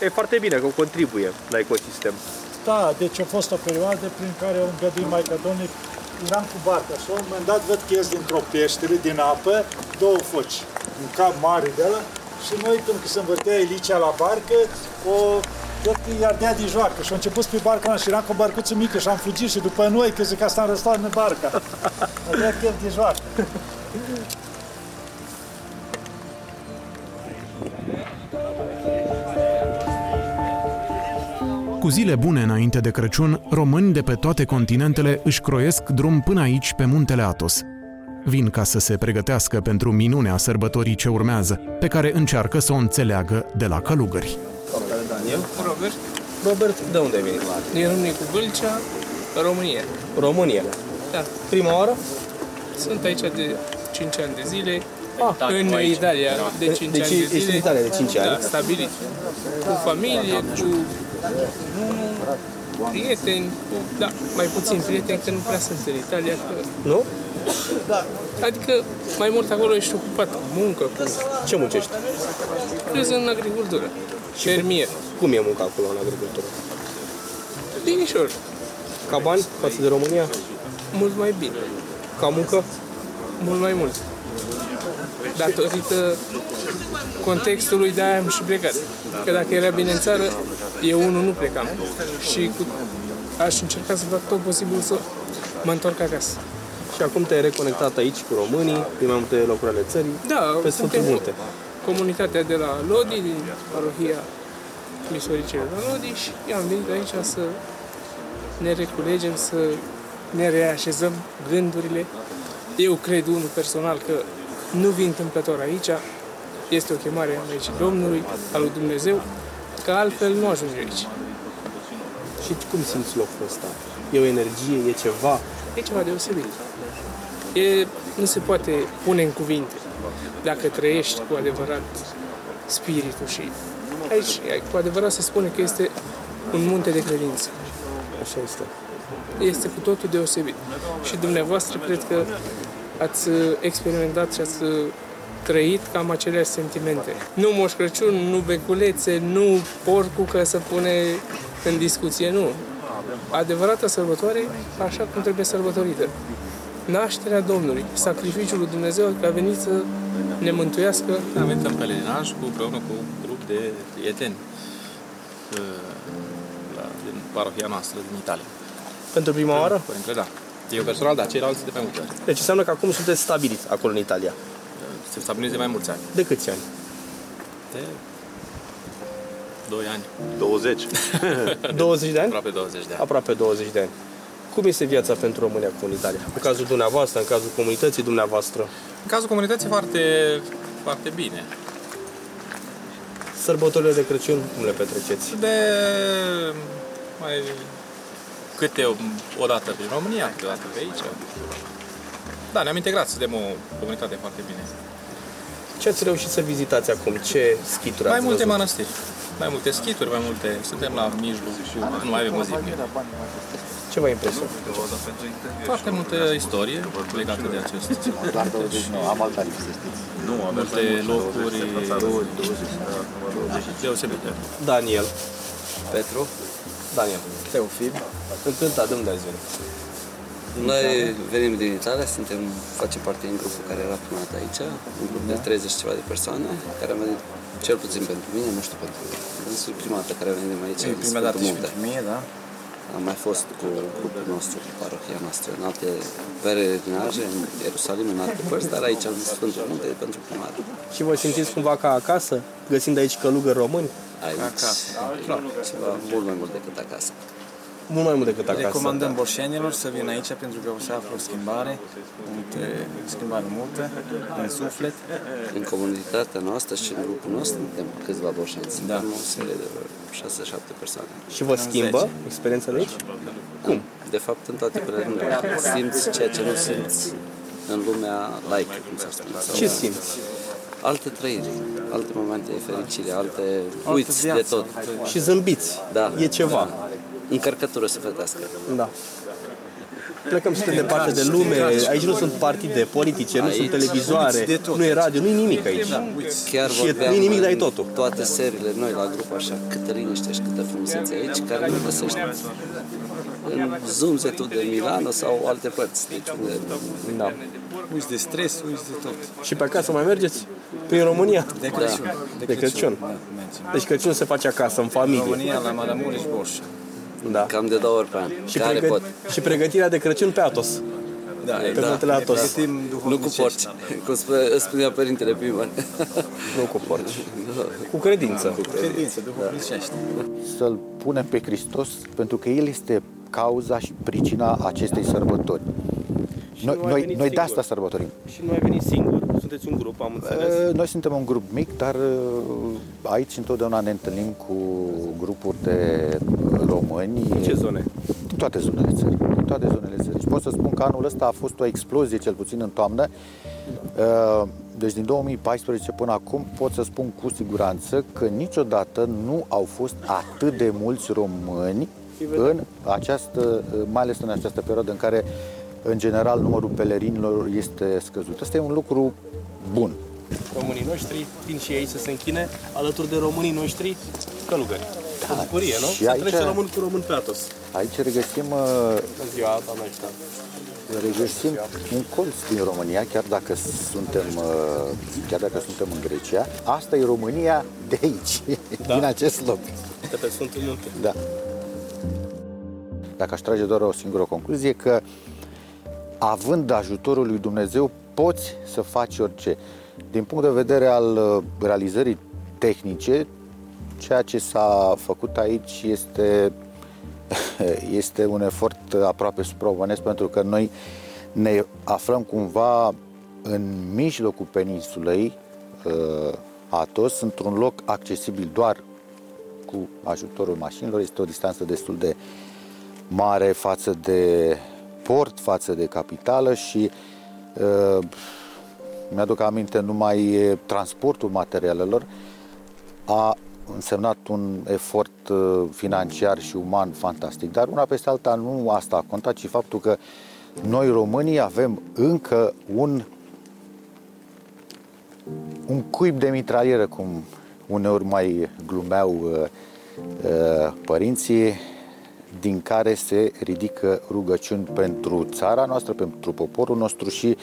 E foarte bine că contribuie la ecosistem. Da, deci a fost o perioadă prin care au îngăduit Maica Domnului. Eram cu barca și la un moment dat văd că ies dintr-o peșteră, din apă, două foci, un cap mare de ăla și noi când se învârtea Elicea la barcă, văd că i-ar dea de joacă și a început pe barca mea și eram cu o barcuță mică și am fugit și după noi, că zic, asta am răstat în barca. Mă dea chef de joacă. Cu zile bune înainte de Crăciun, români de pe toate continentele își croiesc drum până aici, pe muntele Athos. Vin ca să se pregătească pentru minunea sărbătorii ce urmează, pe care încearcă să o înțeleagă de la călugări. Daniel, Robert, de unde ai venit? Din Râmnicu Vâlcea, România. România? Da. Prima oară? Sunt aici de 5 ani de zile. Ah, în aici. Italia, de 5 deci ani de zile, Italia de 5 ani. Da, stabilit, cu familie, cu prieteni, da, mai puțin prieteni, că nu prea sunt în Italia. Că... Nu? Adică mai mult acolo ești ocupat cu muncă, cu... Ce muncești? Prez în agricultură, fermier. Cum e munca acolo în agricultură? Binișor. Ca bani față de România? Mult mai bine. Ca muncă? Mult mai mult. Datorită contextului, de-aia am și plecat. Că dacă era bine în țară, eu unul nu plecam. Și aș încerca să fac tot posibil să mă întorc acasă. Și acum te-ai reconectat aici cu românii, din mai multe locuri ale țării, da, pe Sfântul Munte. Comunitatea de la Lodi, din parohia Misoricele la Lodi și am venit aici să ne reculegem, să ne reașezăm gândurile. Eu cred unul personal că nu vin întâmplător aici, este o chemare a legii Domnului, a lui Dumnezeu, că altfel nu ajunge aici. Și cum simți locul ăsta? E o energie, e ceva? E ceva deosebit. Nu se poate pune în cuvinte. Dacă trăiești cu adevărat spiritul și... Aici, cu adevărat, se spune că este un munte de credință. Așa este. Este cu totul deosebit. Și dumneavoastră, cred că ați experimentat și ați trăit cam aceleași sentimente. Nu Moș Crăciun, nu beculețe, nu porcul că se pune în discuție, nu. Adevărata sărbătoare, așa cum trebuie sărbătorită. Nașterea Domnului, sacrificiul lui Dumnezeu că a venit să ne mântuiască. Am venit în pelerinaj împreună cu un grup de prieteni din parohia noastră, din Italia. Pentru prima oară? Părinte, da. Eu personal, da, ceilalți de mai multe ani. Deci înseamnă că acum sunteți stabiliți acolo în Italia. Sunteți stabiliți de mai mulți ani. De câți ani? De 2 ani. 20. 20 de ani? Aproape 20 de ani. Aproape 20 de ani. Cum este viața pentru România acum în Italia? În cazul dumneavoastră, în cazul comunității dumneavoastră? În cazul comunității foarte bine. Sărbătorile de Crăciun, cum le petreceți? O dată prin România, câteodată pe aici. Da, ne-am integrat, suntem o comunitate foarte bine. Ce ați reușit să vizitați acum? Ce schituri ați văzut? Mai multe mănăstiri. Mai multe schituri, mai multe... Suntem la mijlocul, nu mai avem o zi. Ce v-a impresionat? Foarte multă istorie legată de acest multe locuri deosebite. Daniel. Petru. Daniel. Teofil. Încântat, dăm de azi. Noi venim din Italia, facem parte din grupul care era primat aici, un grup de 30 ceva de persoane, care a venit, cel puțin pentru mine, nu știu pentru însuși, prima dată care venim aici. E prima dată și pentru mine, da? Am mai fost cu grupul nostru, cu parohia noastră, în alte peregrinaje, în Ierusalim, în alte părți, dar aici în Sfântul Munte pentru prima dată. Și vă simțiți cumva ca acasă, găsind aici călugări români? Acasă, ceva mult mai mult decât acasă. Mult mai mult decât acasă. Recomandăm borșenilor să vină aici pentru că o să află o schimbare, multă, în suflet. În comunitatea noastră și în grupul nostru suntem câțiva borșeni, suntem o serie de 6-7 persoane. Și vă schimbă experiențele aici? Cum? De fapt, în toate perioadele simți ceea ce nu simți în lumea laică, cum s-ar spune. Ce simți? Alte trăiri, alte momente de fericire, alte uiți de tot. Și zâmbiți, da. E ceva. Încărcătură sufletească. Da. Plecăm să suntem departe de lume, aici nu sunt partide politice, nu sunt televizoare, nu e radio, nu e nimic aici. Chiar vorbeam în toate seriile noi la grup așa, câtă liniște și câtă frumusețe aici, care nu găsești în zumzetul de Milano sau alte părți. Da. Uiți de stres, uiți de tot. Și pe acasă mai mergeți? Prin România? De Crăciun. Da. De Crăciun. Da. Deci Crăciun se face acasă, în familie. În România, la Maramureș, Borșa. Da. Cam de 2 ori pe an. Și pregătirea de Crăciun pe Athos. Da, pe muntele Athos. Nu cu porci, cum spunea Părintele Pimen. Nu cu porci. Cu credință. Cu credință, duhovnicește. Să-L punem pe Hristos, pentru că El este cauza și pricina acestei sărbători. Noi de asta sărbătorim. Și nu ai venit singur, sunteți un grup, am înțeles. Noi suntem un grup mic, dar aici întotdeauna ne întâlnim cu grupuri de români. În ce zone? Din toate zonele țării. Din toate zonele țării. Pot să spun că anul ăsta a fost o explozie, cel puțin în toamnă. Deci din 2014 până acum pot să spun cu siguranță că niciodată nu au fost atât de mulți români, în această, mai ales în această perioadă în care în general, numărul pelerinilor este scăzut. Asta e un lucru bun. Românii noștri vin și ei să se închine alături de românii noștri călugări. Da, o bucurie, nu? Și aici, trece român cu român pe Athos. Aici regăsim un colț din România, chiar dacă suntem în Grecia. Asta e România de aici, da. Din acest loc. De pe Sfântul Munte. Da. Dacă aș trage doar o singură concluzie, că având ajutorul lui Dumnezeu, poți să faci orice. Din punct de vedere al realizării tehnice, ceea ce s-a făcut aici este un efort aproape supraomenesc, pentru că noi ne aflăm cumva în mijlocul peninsulei Athos, într-un loc accesibil doar cu ajutorul mașinilor. Este o distanță destul de mare față de port, față de capitală și mi-aduc aminte numai transportul materialelor a însemnat un efort financiar și uman fantastic, dar una peste alta nu asta a contat, ci faptul că noi românii avem încă un cuib de mitralieră, cum uneori mai glumeau părinții, din care se ridică rugăciuni pentru țara noastră, pentru poporul nostru și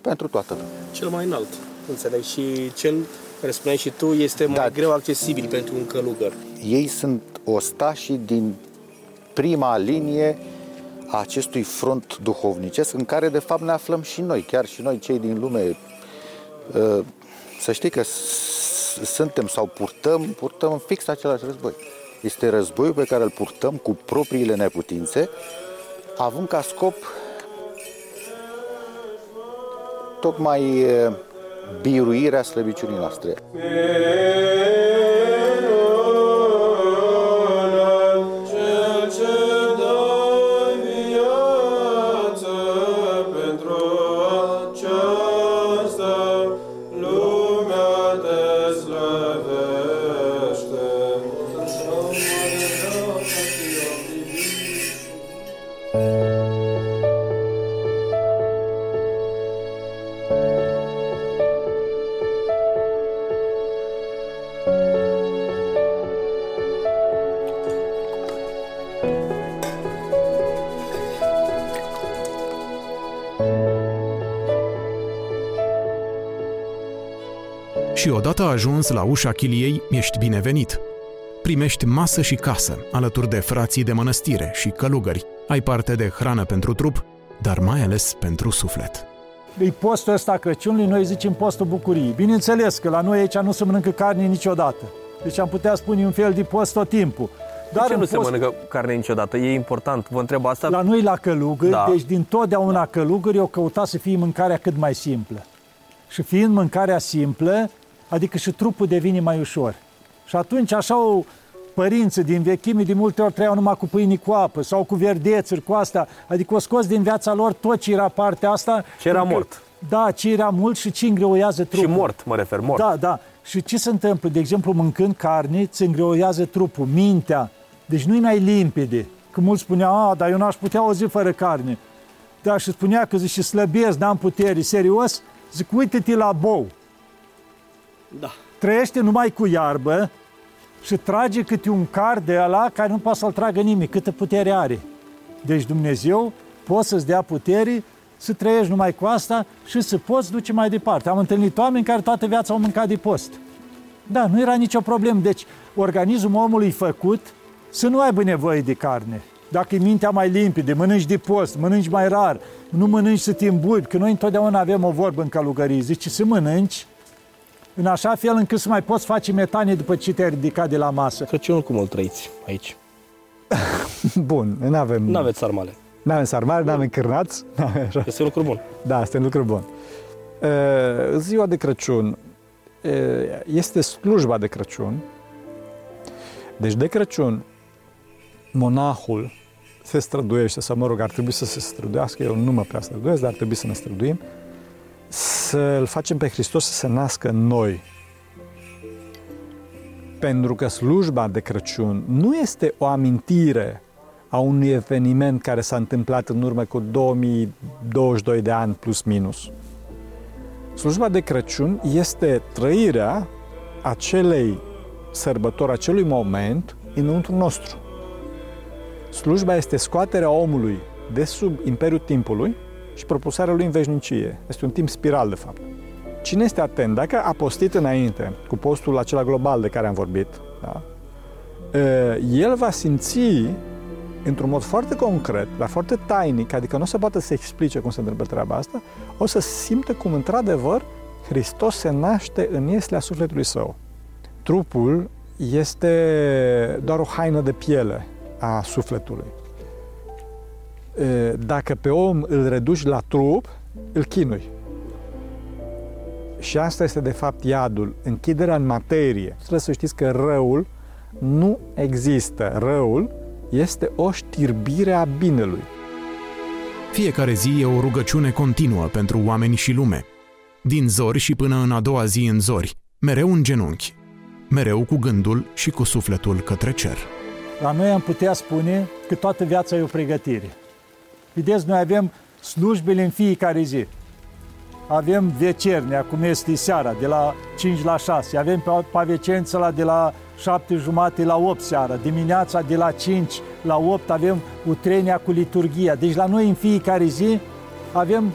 pentru toată lumea. Cel mai înalt, înțeleg, și cel care spuneai și tu este mai greu accesibil pentru un călugăr. Ei sunt ostașii din prima linie a acestui front duhovnicesc în care de fapt ne aflăm și noi, chiar și noi cei din lume. Să știi că suntem sau purtăm fix același război. Este războiul pe care îl purtăm cu propriile neputințe, având ca scop tocmai biruirea slăbiciunii noastre. Și odată ajuns la ușa chiliei, ești binevenit. Primești masă și casă, alături de frații de mănăstire și călugări. Ai parte de hrană pentru trup, dar mai ales pentru suflet. E postul ăsta Crăciunului, noi zicem postul bucuriei. Bineînțeles că la noi aici nu se mănâncă carne niciodată. Deci am putea spune un fel de post tot timpul. Dar de ce nu se mănâncă carne niciodată? E important, vă întreb asta. La noi la călugări, da. Deci din totdeauna călugări au căutat să fie mâncarea cât mai simplă. Și fiind mâncarea simplă, adică și trupul devine mai ușor. Și atunci așa au părinții din vechime, de multe ori trăiau numai cu pâine cu apă sau cu verdețuri, cu asta. Adică o scos din viața lor tot ce era partea asta. Ce era mort. Da, ce era mult și ce îngreuiază trupul. Și mort, mă refer, mort. Da, da. Și ce se întâmplă? De exemplu, mâncând carne, îți îngreuiază trupul, mintea. Deci nu-i mai limpede. Că mulți spuneau, dar eu n-aș putea o zi fără carne. Dar și spunea că zici, slăbesc, n-am putere, serios? Zic, uite-te la bou. Da. Trăiește numai cu iarbă și trage câte un car de ăla care nu poate să-l tragă nimic, câtă putere are. Deci Dumnezeu poate să-ți dea putere să trăiești numai cu asta și să poți duce mai departe. Am întâlnit oameni care toată viața au mâncat de post. Da, nu era nicio problemă. Deci organismul omului e făcut să nu aibă nevoie de carne. Dacă e mintea mai limpede, mănânci de post, mănânci mai rar, nu mănânci să te îmburi, că noi întotdeauna avem o vorbă în călugărie, zici să mănânci în așa fel încât să mai poți face metanie după ce te-ai ridicat de la masă. Crăciunul cum îl trăiți aici? Bun, n-avem... N-aveți sarmale. N-avem sarmale, n-avem cârnați. Este un lucru bun. Da, este un lucru bun. Ziua de Crăciun este slujba de Crăciun. Deci de Crăciun monahul se străduiește, sau mă rog, ar trebui să se străduiască, eu nu mă prea străduiesc, dar ar trebui să ne străduim, să-L facem pe Hristos să se nască în noi. Pentru că slujba de Crăciun nu este o amintire a unui eveniment care s-a întâmplat în urmă cu 2022 de ani plus minus. Slujba de Crăciun este trăirea acelei sărbători, acelui moment înăuntru nostru. Slujba este scoaterea omului de sub imperiul timpului și propulsarea lui în veșnicie. Este un timp spiral, de fapt. Cine este atent? Dacă a postit înainte, cu postul acela global de care am vorbit, da? El va simți, într-un mod foarte concret, dar foarte tainic, adică nu se poate să explice cum se întâmplă treaba asta, o să simtă cum, într-adevăr, Hristos se naște în ieslea sufletului său. Trupul este doar o haină de piele a sufletului. Dacă pe om îl reduci la trup, îl chinui. Și asta este de fapt iadul, închiderea în materie. Trebuie să știți că răul nu există. Răul este o știrbire a binelui. Fiecare zi e o rugăciune continuă pentru oameni și lume. Din zori și până în a doua zi în zori, mereu în genunchi, mereu cu gândul și cu sufletul către cer. La noi am putea spune că toată viața e o pregătire. Vedeți, noi avem slujbele în fiecare zi. Avem vecernea, cum este seara, de la 5 la 6. Avem pavecența de la 7:30 la 8 seara. Dimineața de la 5 la 8 avem utrenia cu liturghia. Deci la noi în fiecare zi avem,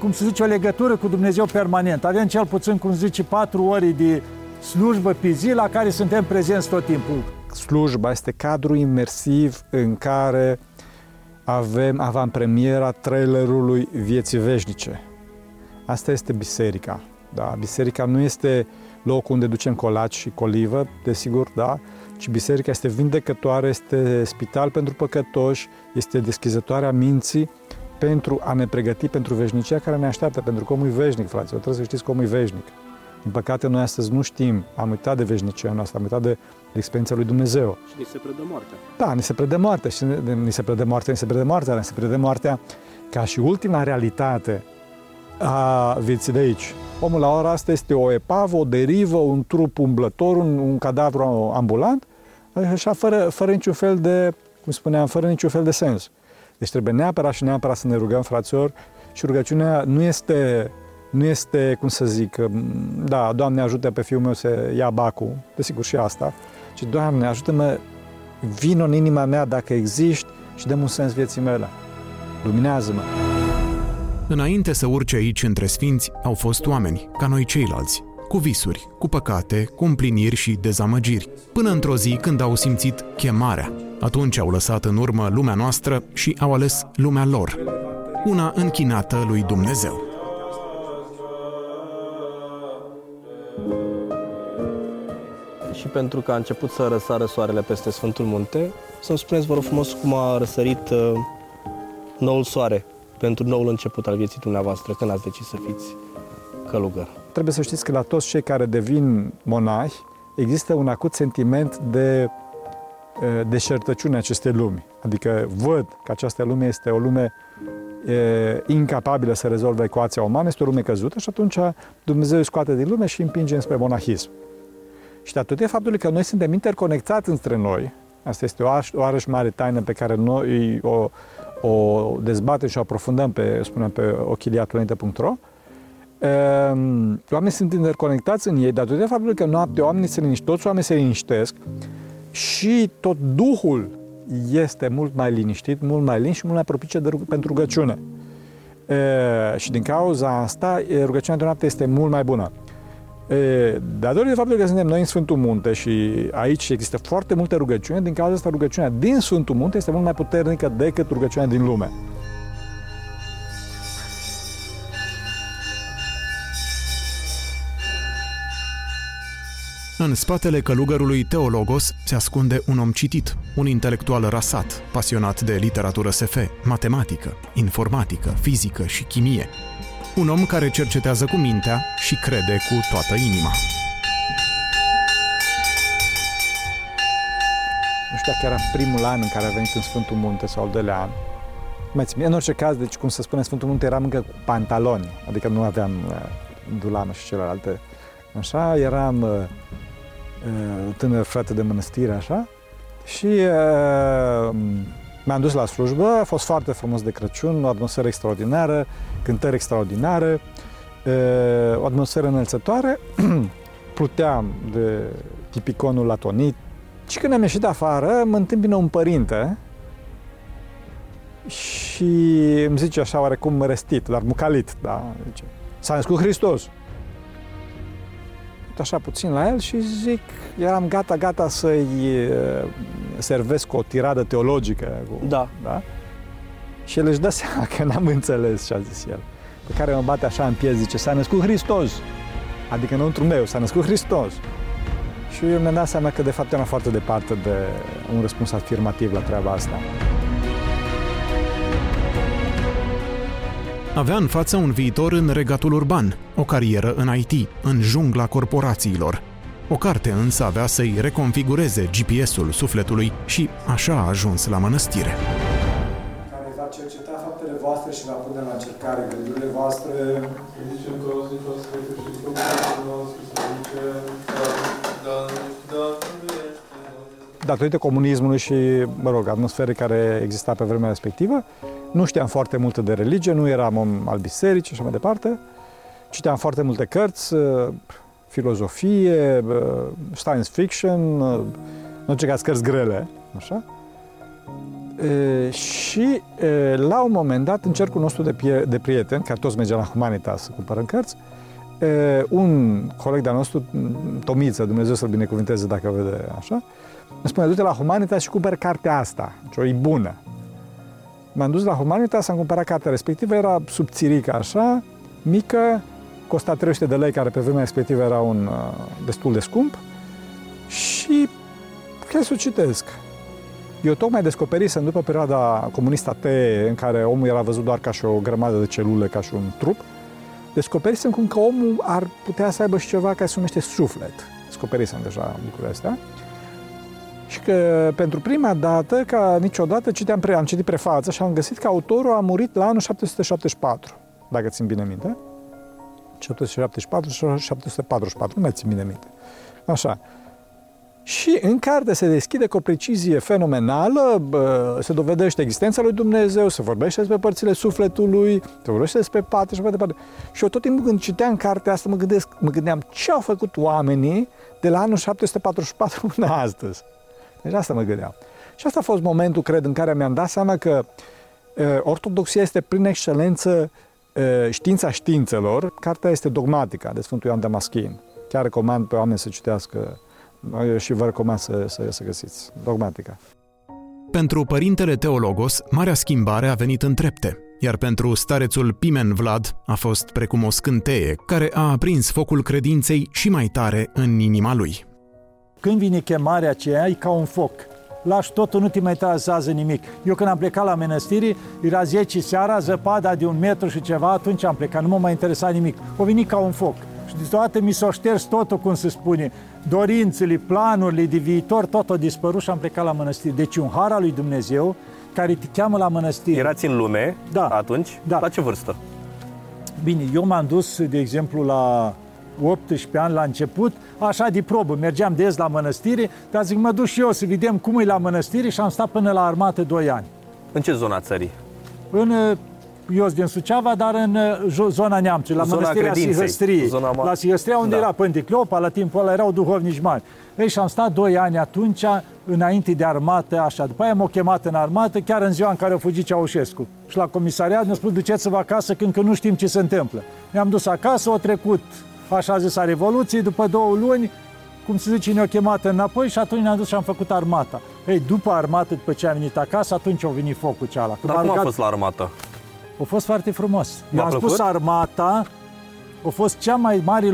cum se zice, o legătură cu Dumnezeu permanent. Avem cel puțin, cum se zice, 4 ore de slujbă pe zi la care suntem prezenți tot timpul. Slujba este cadrul imersiv în care avem avantpremiera trailerului vieții veșnice. Asta este biserica. Da? Biserica nu este locul unde ducem colaci și colivă, desigur, da, ci biserica este vindecătoare, este spital pentru păcătoși, este deschizătoarea minții pentru a ne pregăti pentru veșnicia care ne așteaptă, pentru că omul e veșnic, fraților, trebuie să știți că omul e veșnic. Din păcate, noi astăzi nu știm, am uitat de veșnicia noastră, am uitat de experiența lui Dumnezeu. Și ni se predă moartea. Da, ni se predă moartea, și ni se predă moartea ca și ultima realitate a vieții de aici. Omul la ora asta este o epavă, o derivă, un trup umblător, un cadavru ambulant, așa fără niciun fel de, cum spuneam, fără niciun fel de sens. Deci trebuie neapărat să ne rugăm, fraților, și rugăciunea nu este, cum să zic, da, Doamne ajută pe fiul meu să ia bacul, desigur și asta, ci Doamne ajută-mă, vino în inima mea dacă existi și dă-mi un sens vieții mele, luminează-mă. Înainte să urce aici între sfinți, au fost oameni, ca noi ceilalți, cu visuri, cu păcate, cu împliniri și dezamăgiri, până într-o zi când au simțit chemarea. Atunci au lăsat în urmă lumea noastră și au ales lumea lor, una închinată lui Dumnezeu. Și pentru că a început să răsară soarele peste Sfântul Munte, să-mi spuneți, vă rog frumos, cum a răsărit noul soare pentru noul început al vieții dumneavoastră, când ați decis să fiți călugări. Trebuie să știți că la toți cei care devin monahi există un acut sentiment de deșertăciune acestei lumi. Adică văd că această lume este o lume incapabilă să rezolve ecuația umană, este o lume căzută și atunci Dumnezeu îi scoate din lume și îi împinge înspre monahism. Și datorită faptului că noi suntem interconectați între noi, asta este o mare taină pe care noi o dezbatem și o aprofundăm pe Chiliatonite.ro, oamenii sunt interconectați în ei, datorită faptului că noaptea toți oamenii se liniștesc și tot Duhul este mult mai liniștit, mult mai lin și mult mai propice pentru rugăciune. Și din cauza asta, rugăciunea de noapte este mult mai bună. Datorită faptului că suntem noi în Sfântul Munte și aici există foarte multe rugăciuni, din cauza asta rugăciunea din Sfântul Munte este mult mai puternică decât rugăciunea din lume. În spatele călugărului Theologos se ascunde un om citit, un intelectual rasat, pasionat de literatură SF, matematică, informatică, fizică și chimie. Un om care cercetează cu mintea și crede cu toată inima. Nu știu dacă era primul an în care a venit în Sfântul Munte sau al doilea an. În orice caz, deci cum se spune, Sfântul Munte eram încă cu pantaloni, adică nu aveam dulană și celelalte. Așa, eram tânăr frate de mănăstire, așa, și m-am dus la slujbă, a fost foarte frumos de Crăciun, o atmosferă extraordinară, cântări extraordinare, o atmosferă înălțătoare, pluteam de tipiconul latonit și când am ieșit afară, mă întâmpină un părinte și îmi zice așa oarecum răstit, dar mucalit, da, zice, s-a născut Hristos. Așa puțin la el și zic, eram gata să-i servesc o tiradă teologică. Da. Și el își dă seama că n-am înțeles ce a zis el. Pe care mă bate așa în piept, zice, s-a născut Hristos. Adică înăuntru meu, s-a născut Hristos. Și eu mi-am dat seama că de fapt eram foarte departe de un răspuns afirmativ la treaba asta. Avea în față un viitor în regatul urban, o carieră în IT, în jungla corporațiilor. O carte însă avea să-i reconfigureze GPS-ul sufletului și așa a ajuns la mănăstire. Care va cerceta faptele voastre și va pune la încercare gândurile voastre. Zicem că o zi fost Sfântul nostru, să zicem că... Datorită comunismului și, atmosferii care exista pe vremea respectivă, nu știam foarte multe de religie, nu eram om al bisericii și așa mai departe. Citeam foarte multe cărți, filozofie, science fiction, în orice caz cărți grele, așa. Și la un moment dat, în cercul nostru de prieteni, care toți mergeam la Humanitas să cumpărăm cărți, un coleg de-al nostru, Tomiță, Dumnezeu să-l binecuvinteze dacă vede așa, îmi spune, du-te la Humanitas și cumperi cartea asta, deci e bună. M-am dus la Humanitas, am cumpărat cartea respectivă, era subțirică așa, mică, costa 300 de lei, care pe vremea respectivă era un destul de scump, și chiar să o citesc. Eu tocmai descoperisem, după perioada comunistă ateie, în care omul era văzut doar ca și o grămadă de celule, ca și un trup, descoperisem cum că omul ar putea să aibă și ceva care se numește suflet. Descoperisem deja lucrurile astea. Și că pentru prima dată, ca niciodată, am citit prefața și am găsit că autorul a murit la anul 774, dacă țin bine minte. 774 și 744, nu mai țin bine minte. Așa. Și în carte se deschide cu o precizie fenomenală, se dovedește existența lui Dumnezeu, se vorbește despre părțile sufletului, se vorbește despre pată și mai departe. Și eu tot timpul când citeam cartea asta mă gândeam ce au făcut oamenii de la anul 744 până astăzi. Deci asta mă gândeam. Și asta a fost momentul, cred, în care mi-am dat seama că ortodoxia este prin excelență știința științelor. Cartea este Dogmatica de Sfântul Ioan Damaschin. Chiar recomand pe oameni să citească și vă recomand să găsiți Dogmatica. Pentru părintele Theologos, marea schimbare a venit în trepte, iar pentru starețul Pimen Vlad a fost precum o scânteie care a aprins focul credinței și mai tare în inima lui. Când vine chemarea aceea, e ca un foc. Lași totul, nu te mai trasează nimic. Eu când am plecat la mănăstire, era 10 seara, zăpada de 1 metru și ceva, atunci am plecat, nu mă mai interesa nimic. O venit ca un foc. Și deodată mi s-o șters totul, cum se spune, dorințele, planurile de viitor, tot a dispărut și am plecat la mănăstire. Deci un har al lui Dumnezeu care te cheamă la mănăstire. Erați în lume, da, atunci? Da. La ce vârstă? Bine, eu m-am dus, de exemplu, la 18 ani la început, așa de probă, mergeam des la mănăstire, dar zic, mă duc și eu să vedem cum e la mănăstire și am stat până la armată 2 ani. În ce zona țării? Eu sunt din Suceava, dar în zona Neamțului, la mănăstirea Sihăstriei. La Sihăstria, unde era Părinte Cleopa, la timpul ăla erau duhovnici mari. Ei, și am stat 2 ani atunci, înainte de armată, așa. După aia m-au chemat în armată, chiar în ziua în care a fugit Ceaușescu. Și la comisariat ne-a spus, duceți-vă acasă, când că nu știm ce se întâmplă. Ne-am dus acasă, au trecut, așa zis, a Revoluției, după 2 luni, cum se zice, ne-au chemat înapoi și atunci ne-am dus și am făcut armata. Ei, după armată, după ce am venit acasă, atunci au venit focul cealaltă. Dar cum a fost la armată? A fost foarte frumos. I-am spus, armata a fost cea mai mare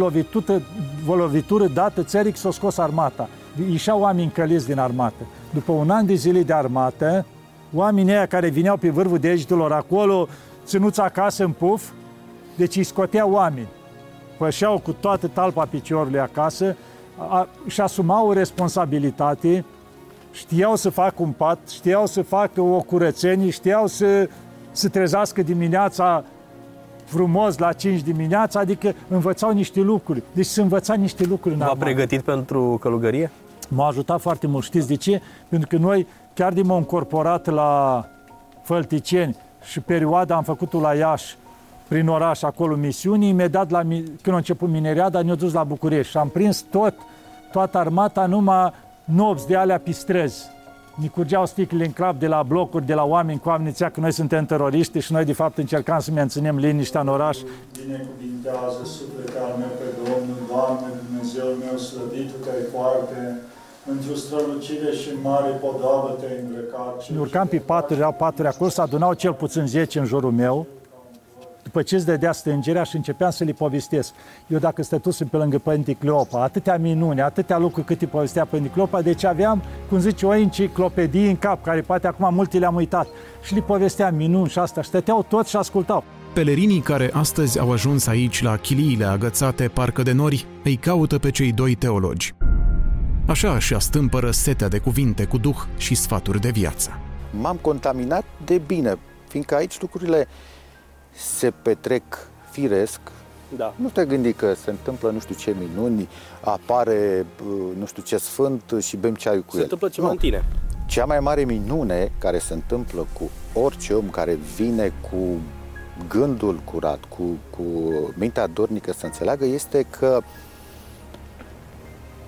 lovitură dată țării, că s-a scos armata. Ieșeau oameni încăliți din armată. După 1 an de zile de armată, oamenii aia care vineau pe vârful degetelor acolo, ținuți acasă în puf, deci îi scoteau oameni. Pășeau cu toată talpa piciorului acasă, și asumau o responsabilitate, știau să facă un pat, știau să facă o curățenie, știau să trezească dimineața frumos la 5 dimineața, adică învățau niște lucruri. Deci se învăța niște lucruri în armată. V-a pregătit pentru călugărie? M-a ajutat foarte mult. Știți de ce? Pentru că noi, chiar de m-am încorporat la Fălticeni și perioada am făcut-o la Iași, prin oraș, acolo misiuni, imediat când a început mineriada, ne-a dus la București și am prins toată armata, numai nopți de alea pe străzi. Ne curgeau sticlele în cap de la blocuri, de la oameni cu amniția că noi suntem teroriști și noi de fapt încercam să menținem liniștea în oraș. Binecuvintează sufletul al meu pe Domnul, Doamne, Dumnezeu meu slăvitul Te-ai poarte, într-o strălucire și mare podoabă Te-ai îmbrăcat. Ne urcam pe paturi, erau paturi acolo, s-adunau cel puțin 10 în jurul meu. După ce îți dădea stângerea și începeam să le povestesc. Eu dacă stătusem pe lângă Părinte Cleopa, atâtea minuni, atâtea lucruri cât îi povestea Părinte Cleopa, deci aveam, cum zice, o enciclopedie în cap, care poate acum multe le-am uitat. Și le povesteam minuni și asta, stăteau toți și ascultau. Pelerinii care astăzi au ajuns aici la chiliile agățate parcă de nori, îi caută pe cei 2 teologi. Așa și astâmpără setea de cuvinte cu duh și sfaturi de viață. M-am contaminat de bine, fiindcă aici lucrurile se petrec firesc, da. Nu te gândi că se întâmplă nu știu ce minuni, apare nu știu ce sfânt și bem ceaiul cu el. Se întâmplă ceva în tine. Cea mai mare minune care se întâmplă cu orice om care vine cu gândul curat, cu mintea dornică să înțeleagă, este că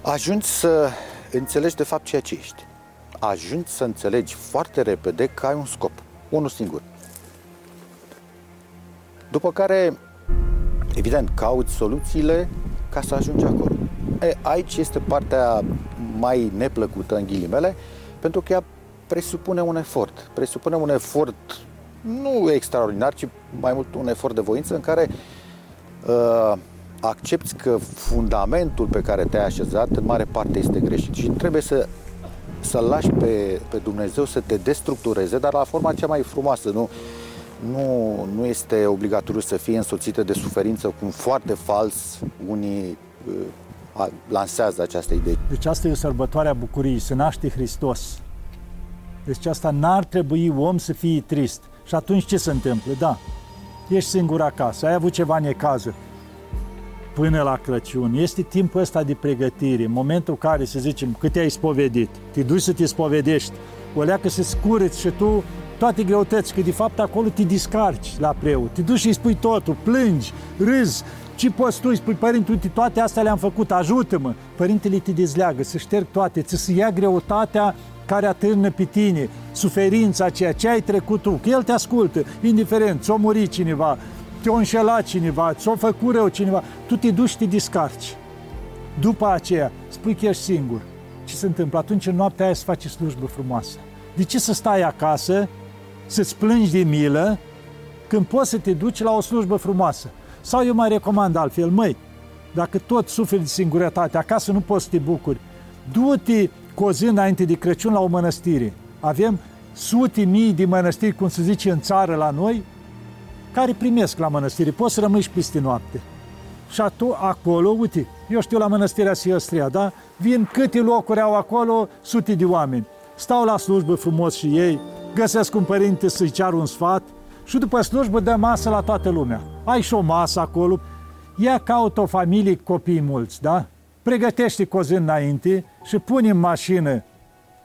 ajungi să înțelegi de fapt ceea ce ești. Ajungi să înțelegi foarte repede că ai un scop, unul singur. După care, evident, cauți soluțiile ca să ajungi acolo. Aici este partea mai neplăcută, în ghilimele, pentru că ea presupune un efort. Presupune un efort nu extraordinar, ci mai mult un efort de voință în care accepti că fundamentul pe care te-ai așezat în mare parte este greșit și trebuie să-l lași pe Dumnezeu să te destructureze, dar la forma cea mai frumoasă, nu este obligatoriu să fie însoțită de suferință, cum foarte fals unii lansează această idee. Deci asta e sărbătoarea bucuriei, se naște Hristos. Deci asta n-ar trebui om să fie trist. Și atunci ce se întâmplă? Da, ești singur acasă, ai avut ceva necazuri până la Crăciun. Este timpul ăsta de pregătire, momentul în care, să zicem, că te-ai spovedit, te duci să te spovedești, o leacă să-ți cureți și tu toate greutăți, că de fapt acolo te descarci la preot, te duci și îi spui totul, plângi, râzi, ce poți tu, îi spui, părinte, uite, toate astea le-am făcut, ajută-mă! Părintele te dezleagă, să șterg toate, să ia greutatea care atârnă pe tine, suferința aceea, ce ai trecut tu, că el te ascultă, indiferent, ți-o muri cineva, te-o înșelat cineva, ți-o făcut rău cineva, tu te duci și te descarci. După aceea, spui că ești singur. Ce se întâmplă? Atunci, în noaptea aia, să faci slujbă frumoasă. De ce să stai acasă, să-ți plângi de milă, când poți să te duci la o slujbă frumoasă? Sau eu mai recomand altfel, măi, dacă tot suferi de singurătate, acasă nu poți să te bucuri, du-te cu o zi înainte de Crăciun la o mănăstire. Avem sute mii de mănăstiri, cum se zice în țară la noi, care primesc la mănăstire, poți să rămâi și peste noapte. Și tu acolo, uite, eu știu la mănăstirea Siostria, da? Vin câte locuri au acolo, sute de oameni. Stau la slujbă frumos și ei, găsesc un părinte să-i ceară un sfat și după slujbă dă masă la toată lumea. Ai și o masă acolo. Ea caută o familie, copii mulți, da? Pregătește cu o zi înainte și pune în mașină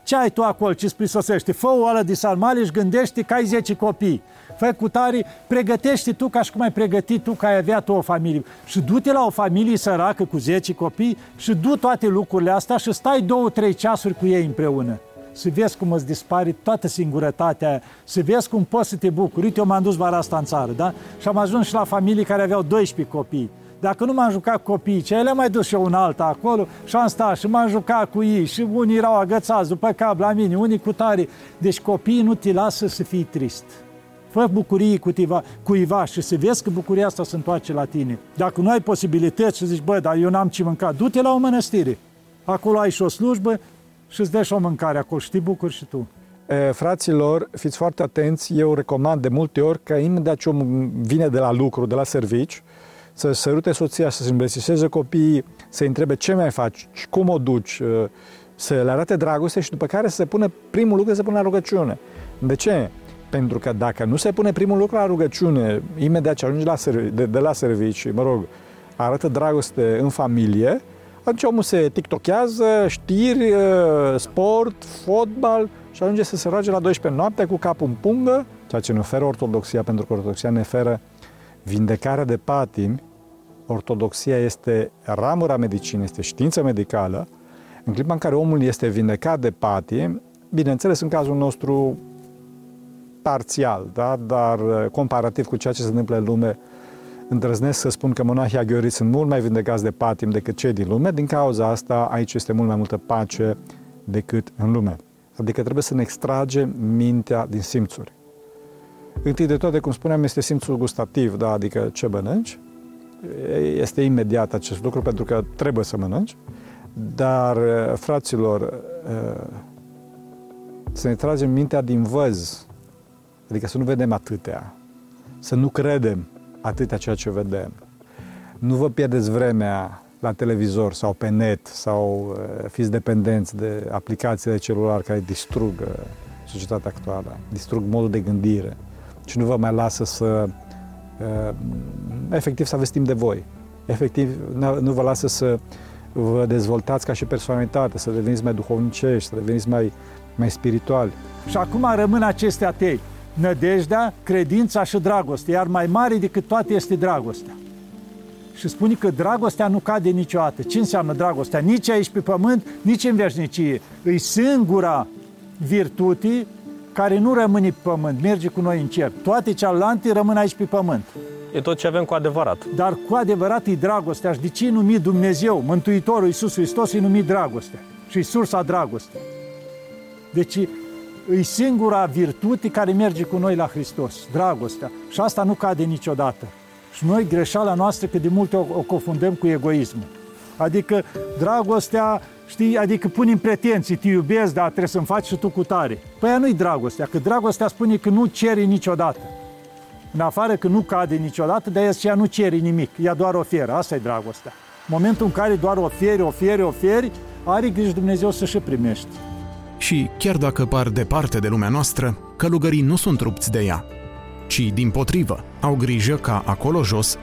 ce ai tu acolo, ce-ți prisosește. Fă o oală de sarmale și gândește că ai 10 copii. Fă cu tare, pregătește tu ca și cum ai pregătit tu, că ai avea tu o familie. Și du-te la o familie săracă cu 10 copii și du toate lucrurile astea și stai 2-3 ceasuri cu ei împreună. Să vezi cum îți dispare toată singurătatea aia, să vezi cum poți să te bucuri. Uite, eu m-am dus vara asta în țară, da? Și am ajuns și la familii care aveau 12 copii. Dacă nu m-am jucat cu copiii, le-am mai dus și eu un alta acolo și am stat și m-am jucat cu ei și unii erau agățați după cap la mine, unii cu tare. Deci copiii nu te lasă să fii trist. Fă bucurie cuiva și să vezi că bucuria asta se întoarce la tine. Dacă nu ai posibilități și zici, bă, dar eu n-am ce mânca, du-te la o mănăstire. Acolo ai și o slujbă și îți dă și o mâncare acolo și te bucuri și tu. Fraților, fiți foarte atenți, eu recomand de multe ori că imediat ce omul vine de la lucru, de la servici, să sărute soția, să-și îmbrățișeze copiii, să-i întrebe ce mai faci, cum o duci, să le arate dragoste și după care să se pune primul lucru, să se pune la rugăciune. De ce? Pentru că dacă nu se pune primul lucru la rugăciune, imediat ce ajungi de la servici, arată dragoste în familie, atunci omul se tiktochează, știri, sport, fotbal și ajunge să se roage la 12 noapte cu capul în pungă, ceea ce ne oferă ortodoxia, pentru că ortodoxia ne oferă vindecarea de patimi. Ortodoxia este ramura medicină, este știință medicală. În clipa în care omul este vindecat de patimi, bineînțeles în cazul nostru parțial, da? Dar comparativ cu ceea ce se întâmplă în lume, îndrăznesc să spun că monahii aghioriți sunt mult mai vindecați de patimi decât cei din lume. Din cauza asta, aici este mult mai multă pace decât în lume. Adică trebuie să ne extragem mintea din simțuri. Întâi de toate, cum spuneam, este simțul gustativ, da? Adică ce mănânci. Este imediat acest lucru pentru că trebuie să mănânci. Dar, fraților, să ne tragem mintea din văz, adică să nu vedem atâtea, să nu credem atâtea ceea ce vedem. Nu vă pierdeți vremea la televizor sau pe net sau fiți dependenți de aplicațiile celular care distrug societatea actuală, distrug modul de gândire și nu vă mai lasă să efectiv să aveți timp de voi. Efectiv nu vă lasă să vă dezvoltați ca și personalitate, să deveniți mai duhovnicești, să deveniți mai spirituali. Și acum rămân acestea trei: nădejdea, credința și dragostea, iar mai mare decât toate este dragostea. Și spune că dragostea nu cade niciodată. Ce înseamnă dragostea? Nici aici pe pământ, nici în veșnicie. E singura virtute care nu rămâne pe pământ, merge cu noi în cer. Toate cealante rămân aici pe pământ. E tot ce avem cu adevărat. Dar cu adevărat e dragostea. Și de ce e numit Dumnezeu, Mântuitorul Iisus Hristos, e numit dragostea. Și e sursa dragostei. Deci e singura virtute care merge cu noi la Hristos, dragostea. Și asta nu cade niciodată. Și noi, greșeala noastră, că de multe o confundăm cu egoismul. Adică dragostea, știi, adică punem pretenții, te iubesc, dar trebuie să-mi faci și tu cu tare. Păi aia nu-i dragostea, că dragostea spune că nu ceri niciodată. În afară că nu cade niciodată, dar ea nu ceri nimic, ea doar oferă, asta e dragostea. În momentul în care doar oferi, are grijă Dumnezeu să și primești. Și chiar dacă par departe de lumea noastră, călugării nu sunt rupți de ea, ci, dimpotrivă, au grijă ca acolo jos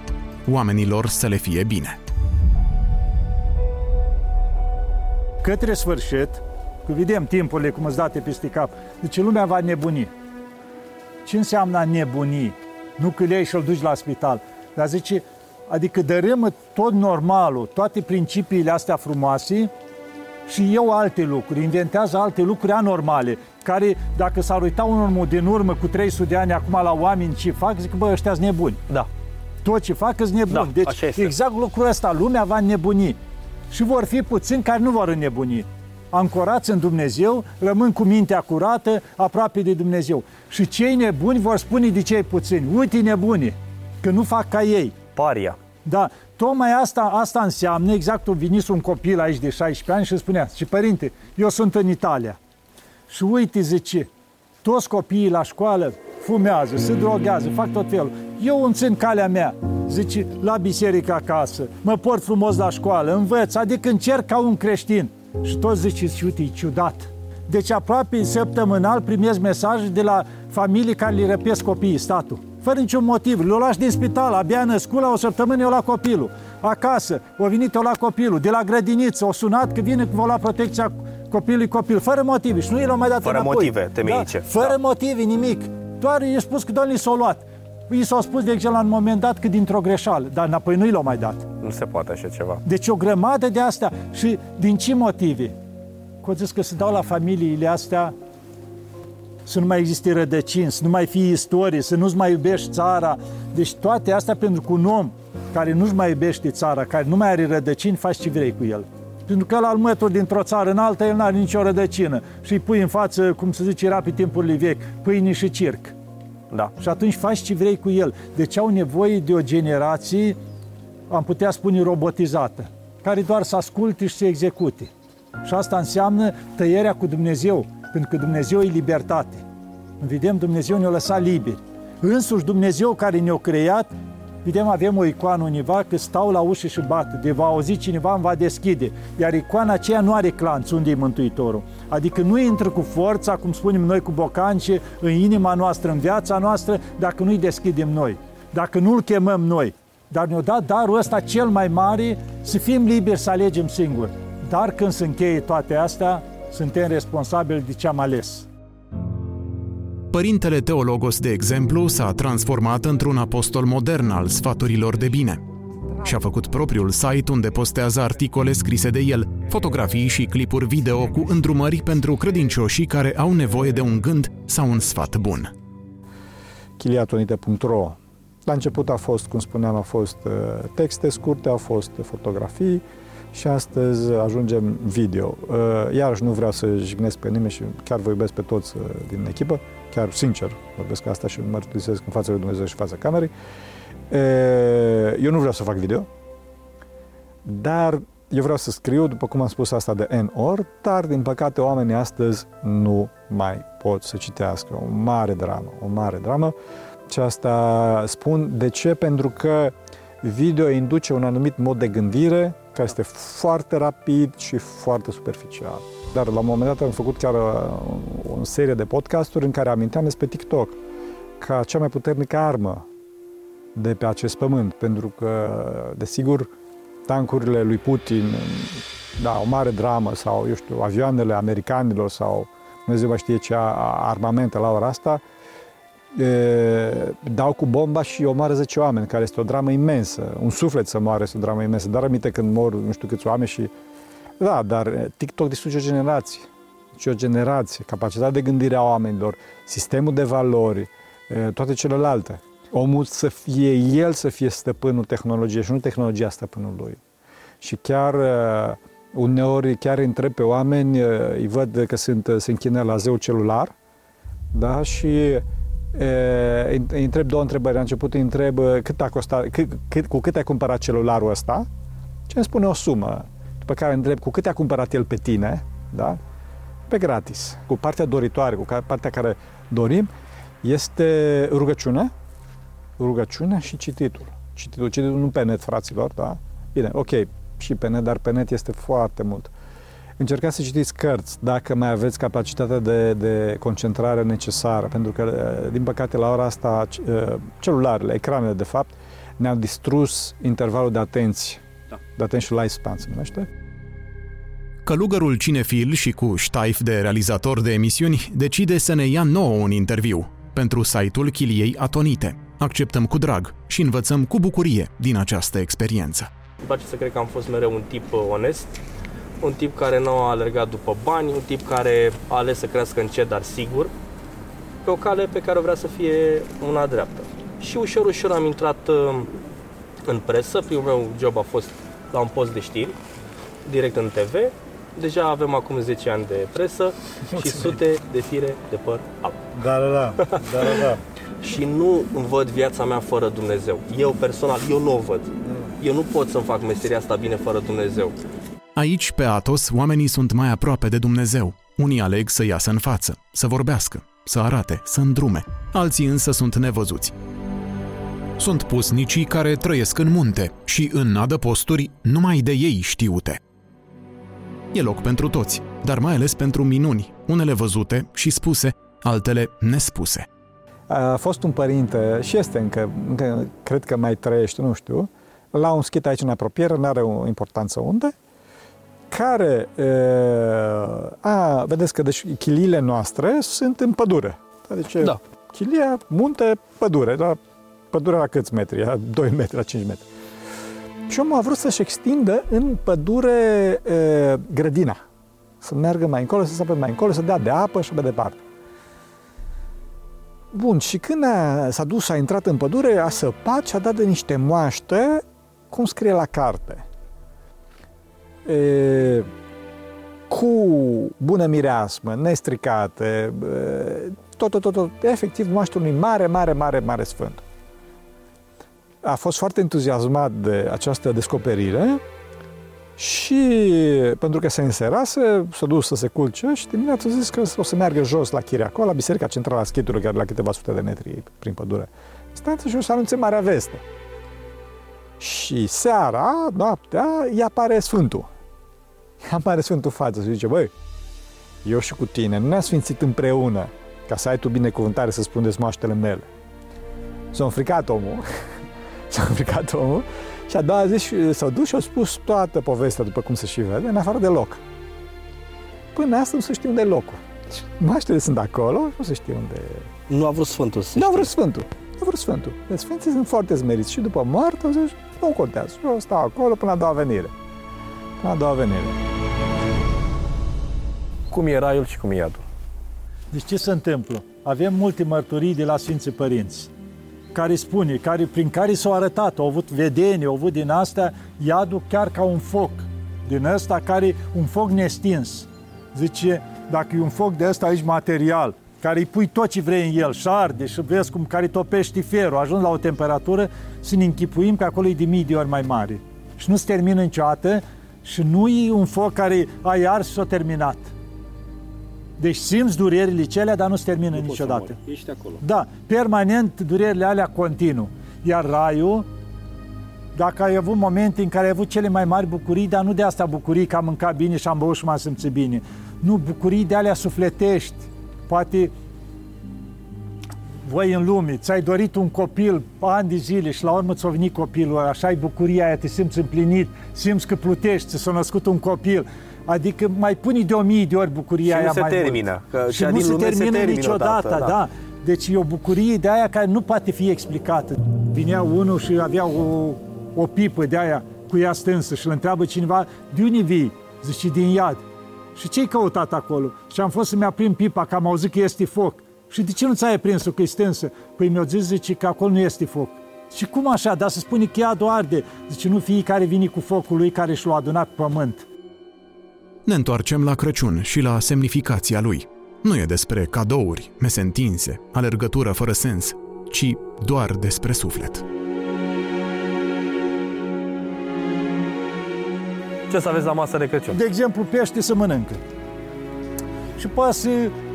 oamenilor să le fie bine. Către sfârșit, că vedem timpurile cum îți date peste cap, deci lumea va nebuni. Ce înseamnă nebuni? Nu că le iei și-l duci la spital, dar zice, adică dărâmă tot normalul, toate principiile astea frumoase și alte lucruri, inventează alte lucruri anormale, care, dacă s-ar uita unul din urmă cu 300 de ani acum la oameni ce fac, zic, bă, ăștia-s nebuni. Da. Tot ce fac îs nebuni. Da, deci exact lucrul ăsta, lumea va înnebuni. Și vor fi puțini care nu vor înnebuni. Ancorați în Dumnezeu, rămân cu mintea curată, aproape de Dumnezeu. Și cei nebuni vor spune de cei puțini, uite nebuni, că nu fac ca ei. Paria. Da, tocmai asta înseamnă, exact, venise un copil aici de 16 ani și spunea, și părinte, eu sunt în Italia. Și uite, zice, toți copiii la școală fumează, se drogează, fac tot felul. Eu îmi țin calea mea, zice, la biserică acasă, mă port frumos la școală, învăț, adică încerc ca un creștin. Și toți ziceți, uite, e ciudat. Deci aproape săptămânal primesc mesaje de la familii care le răpesc copiii, statul. Fără niciun motiv, le-o lași din spital, abia născut, la o săptămână eu la copilul. Acasă, o venit eu la copilul, de la grădiniță, o sunat că vine, că vă lua protecția copilului copil, fără motive. Și nu i l-au mai dat fără înapoi. Motive, temeice. Da? Fără motive, nimic. Doar i-a spus că Domnul i s-a luat. I s-a spus, de exemplu, la un moment dat, că dintr-o greșeală, dar înapoi nu i l-au mai dat. Nu se poate așa ceva. Deci o grămadă de astea. Și din ce motive? Că zis că se dau la familiile astea să nu mai existe rădăcini, să nu mai fie istorie, să nu-ți mai iubești țara. Deci toate astea, pentru că un om care nu-și mai iubește țara, care nu mai are rădăcini, faci ce vrei cu el. Pentru că la mături dintr-o țară în alta, el nu are nicio rădăcină. Și îi pui în față, cum se zice, era pe timpurile vechi, pâine și circ. Da. Și atunci faci ce vrei cu el. Deci au nevoie de o generație, am putea spune, robotizată, care doar să asculte și să execute. Și asta înseamnă tăierea cu Dumnezeu. Pentru că Dumnezeu e libertate. Vedem, Dumnezeu ne-a lăsat liberi. Însuși Dumnezeu care ne-a creat, vedem, avem o icoană univa, că stau la ușă și bat, de va auzi cineva, îmi va deschide. Iar icoana aceea nu are clanț, unde e Mântuitorul. Adică nu intră cu forța, cum spunem noi, cu bocanci, în inima noastră, în viața noastră, dacă nu-i deschidem noi, dacă nu-l chemăm noi. Dar ne-a dat darul ăsta cel mai mare, să fim liberi să alegem singuri. Dar când se încheie toate astea, suntem responsabili de ce am ales. Părintele Theologos, de exemplu, s-a transformat într-un apostol modern al sfaturilor de bine. Și-a făcut propriul site unde postează articole scrise de el, fotografii și clipuri video cu îndrumări pentru credincioșii care au nevoie de un gând sau un sfat bun. Chiliatonite.ro. La început a fost, cum spuneam, au fost texte scurte, au fost fotografii, și astăzi ajungem video. Iarăși nu vreau să jignesc pe nimeni și chiar vă iubesc pe toți din echipă, chiar sincer vorbesc asta și mărturisesc în fața lui Dumnezeu și în fața camerei. Eu nu vreau să fac video, dar eu vreau să scriu, după cum am spus asta de N-ori, dar din păcate oamenii astăzi nu mai pot să citească. O mare dramă. Și asta spun. De ce? Pentru că video induce un anumit mod de gândire care este foarte rapid și foarte superficial. Dar la un moment dat am făcut chiar o serie de podcasturi în care aminteam despre TikTok ca cea mai puternică armă de pe acest pământ, pentru că, desigur, tancurile lui Putin, da, o mare dramă, sau, eu știu, avioanele americanilor sau, Dumnezeu mai știe ce armamente la ora asta, dau cu bomba și omoară 10 oameni, care este o dramă imensă. Un suflet să moare este o dramă imensă, dar aminte când mor nu știu câți oameni și... Da, dar TikTok distruge o generație. Deci o generație, capacitatea de gândire a oamenilor, sistemul de valori, toate celelalte. Omul să fie el, să fie stăpânul tehnologiei și nu tehnologia stăpânul lui. Și chiar... uneori chiar întreb pe oameni, îi văd că se închină la zeul celular, da, și... îi întreb două întrebări. La început îi întreb cât a costat, cu cât ai cumpărat celularul ăsta, ce îmi spune o sumă. După care îi întreb cu cât a cumpărat el pe tine, da? Pe gratis. Cu partea doritoare, cu partea care dorim, este rugăciunea, rugăciunea și cititul. Cititul nu pe net, fraților, da? Bine, ok, și pe net, dar pe net este foarte mult. Încercați să citiți cărți, dacă mai aveți capacitatea de concentrare necesară, pentru că, din păcate, la ora asta, celularele, ecranele, de fapt, ne-au distrus intervalul de atenție, da. De atenție și lifespan, se numește. Călugărul cinefil și cu ștaif de realizator de emisiuni decide să ne ia nouă un interviu pentru site-ul Chiliei Atonite. Acceptăm cu drag și învățăm cu bucurie din această experiență. Îmi place să cred că am fost mereu un tip onest, un tip care nu a alergat după bani, un tip care a ales să crească încet, dar sigur, pe o cale pe care o vrea să fie una dreaptă. Și ușor, ușor am intrat în presă. Primul meu job a fost la un post de știri, direct în TV. Deja avem acum 10 ani de presă și sute de fire de păr alb. Da. Și nu văd viața mea fără Dumnezeu. Eu personal, eu nu o văd. Eu nu pot să-mi fac meseria asta bine fără Dumnezeu. Aici, pe Athos, oamenii sunt mai aproape de Dumnezeu. Unii aleg să iasă în față, să vorbească, să arate, să îndrume. Alții însă sunt nevăzuți. Sunt pusnicii care trăiesc în munte și în adăposturi numai de ei știute. E loc pentru toți, dar mai ales pentru minuni, unele văzute și spuse, altele nespuse. A fost un părinte, și este încă cred că mai trăiește, nu știu, la un schit aici în apropiere, n-are o importanță unde, care, vedeți că deci chiliile noastre sunt în pădure. Deci da. Chilia, munte, pădure. Pădurea la câți metri? La 2 metri, la 5 metri. Și omul a vrut să-și extindă în pădure grădina. Să meargă mai încolo, să sapă mai încolo, să dea de apă și pe departe. Bun, și când s-a dus, a intrat în pădure, a săpat și a dat de niște moaște, cum scrie la carte. Cu bună mireasmă, nestricate, tot, efectiv moaște unui mare sfânt. A fost foarte entuziasmat de această descoperire și pentru că se înserase, s-a dus să se culce și dimineața a zis că o să meargă jos la Chiriaco, la biserica centrală a schitului, care la câteva sute de metri prin pădure. Stați și o să anunțe marea veste. Și seara, noaptea, îi apare Sfântul față și zice, băi, eu și cu tine nu ne-am sfințit împreună ca să ai tu binecuvântare să-ți prindeți moaștele mele. S-a înfricat omul și a doua zi s-a dus și a spus toată povestea, după cum se și vede, în afară de loc. Până astăzi nu se știe unde e locul. Deci, moaștele sunt acolo, nu se știe unde e. Nu a vrut Sfântul. Deci Sfinții sunt foarte zmeriți și după moarte au zis, nu contează, eu stau acolo până la doua venire. Cum e raiul și cum e iadul? Deci ce se întâmplă? Avem multe mărturii de la Sfinții Părinți care spune, prin care s-au arătat, au avut vedenii, au avut din astea, iadul chiar ca un foc din ăsta, care un foc nestins. Zice, dacă e un foc de ăsta aici material, care îi pui tot ce vrei în el și arde și vezi cum care topește ferul, ajungi la o temperatură, să ne închipuim că acolo e de mii de ori mai mare. Și nu se termină niciodată și nu e un foc care ai ars și s-a terminat. Deci simți durerile celea, dar nu se termină niciodată. Ești acolo. Da, permanent durerile alea continuu. Iar raiul, dacă ai avut momente în care ai avut cele mai mari bucurii, dar nu de asta bucurii că am mâncat bine și am băut și m-am simțit bine. Nu, bucurii de alea sufletești. Poate voi în lume, ți-ai dorit un copil ani de zile și la urmă ți-a venit copilul ăla, așa ai bucuria aia, te simți împlinit, simți că plutești, ți s-a născut un copil. Adică mai pune de 1000 de ori bucuria aia mai termină, mult. Și nu se termină niciodată, da. Deci e o bucurie de aia care nu poate fi explicată. Vinea unul și avea o pipă de aia cu ea stânsă și îl întreabă cineva, de unde vii? Zice, din iad. Și ce-ai căutat acolo? Și am fost să-mi aprind pipa, că am auzit că este foc. Și de ce nu ți-ai aprins-o, că e stânsă? Păi mi-a zis, zice, că acolo nu este foc. Și cum așa? Dar se spune că iadul arde. Zice, nu fiecare vine cu focul lui care și l-a adunat pe pământ. Ne întoarcem la Crăciun și la semnificația lui. Nu e despre cadouri, mese întinse, alergătură fără sens, ci doar despre suflet. Ce să aveți la masă de Crăciun? De exemplu, pește se mănâncă. Și poți să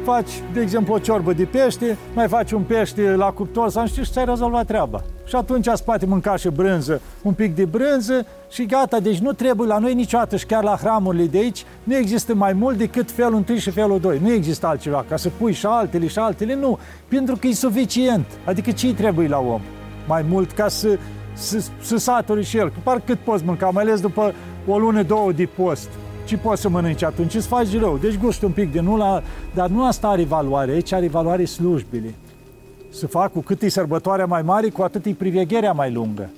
faci, de exemplu, o ciorbă de pește, mai faci un pește la cuptor sau știi, și ți-ai rezolvat treaba. Și atunci îți poate mânca și brânză, un pic de brânză și gata. Deci nu trebuie la noi niciodată și chiar la hramurile de aici, nu există mai mult decât felul întâi și felul doi. Nu există altceva, ca să pui și altele, nu. Pentru că e suficient. Adică ce-i trebuie la om? Mai mult ca să saturi și el. Parcă cât poți mânca, mai ales după o lună, două de post. Ce poți să mănânci atunci? Îți faci rău. Deci gustul un pic de nula, dar nu asta are valoare. Aici are valoare slujbile. Să fac cu cât e sărbătoarea mai mare, cu atât e privegherea mai lungă.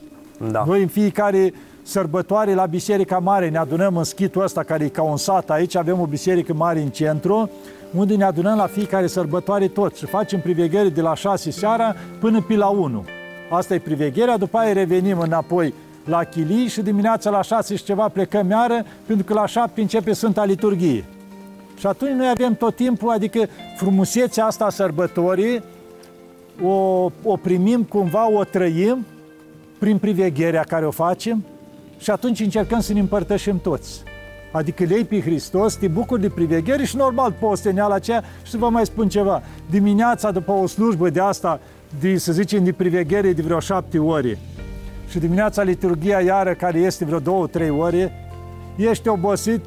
Da. Noi în fiecare sărbătoare la biserica mare ne adunăm în schitul ăsta care e ca un sat aici, avem o biserică mare în centru, unde ne adunăm la fiecare sărbătoare toți și facem priveghere de la 6 seara până pe la 1. Asta e privegherea, după aia revenim înapoi la Chilii și dimineața la 6 și ceva plecăm iară, pentru că la 7 începe Sfânta Liturghie. Și atunci noi avem tot timpul, adică frumusețea asta a sărbătorii, o primim cumva, o trăim prin privegherea care o facem și atunci încercăm să ne împărtășim toți. Adică le iei pe Hristos, te bucuri de priveghere și normal posteneala aceea și să vă mai spun ceva. Dimineața după o slujbă de asta, să zicem, de priveghere de vreo 7 ore și dimineața liturghia iară care este vreo 2-3 ore, ești obosit,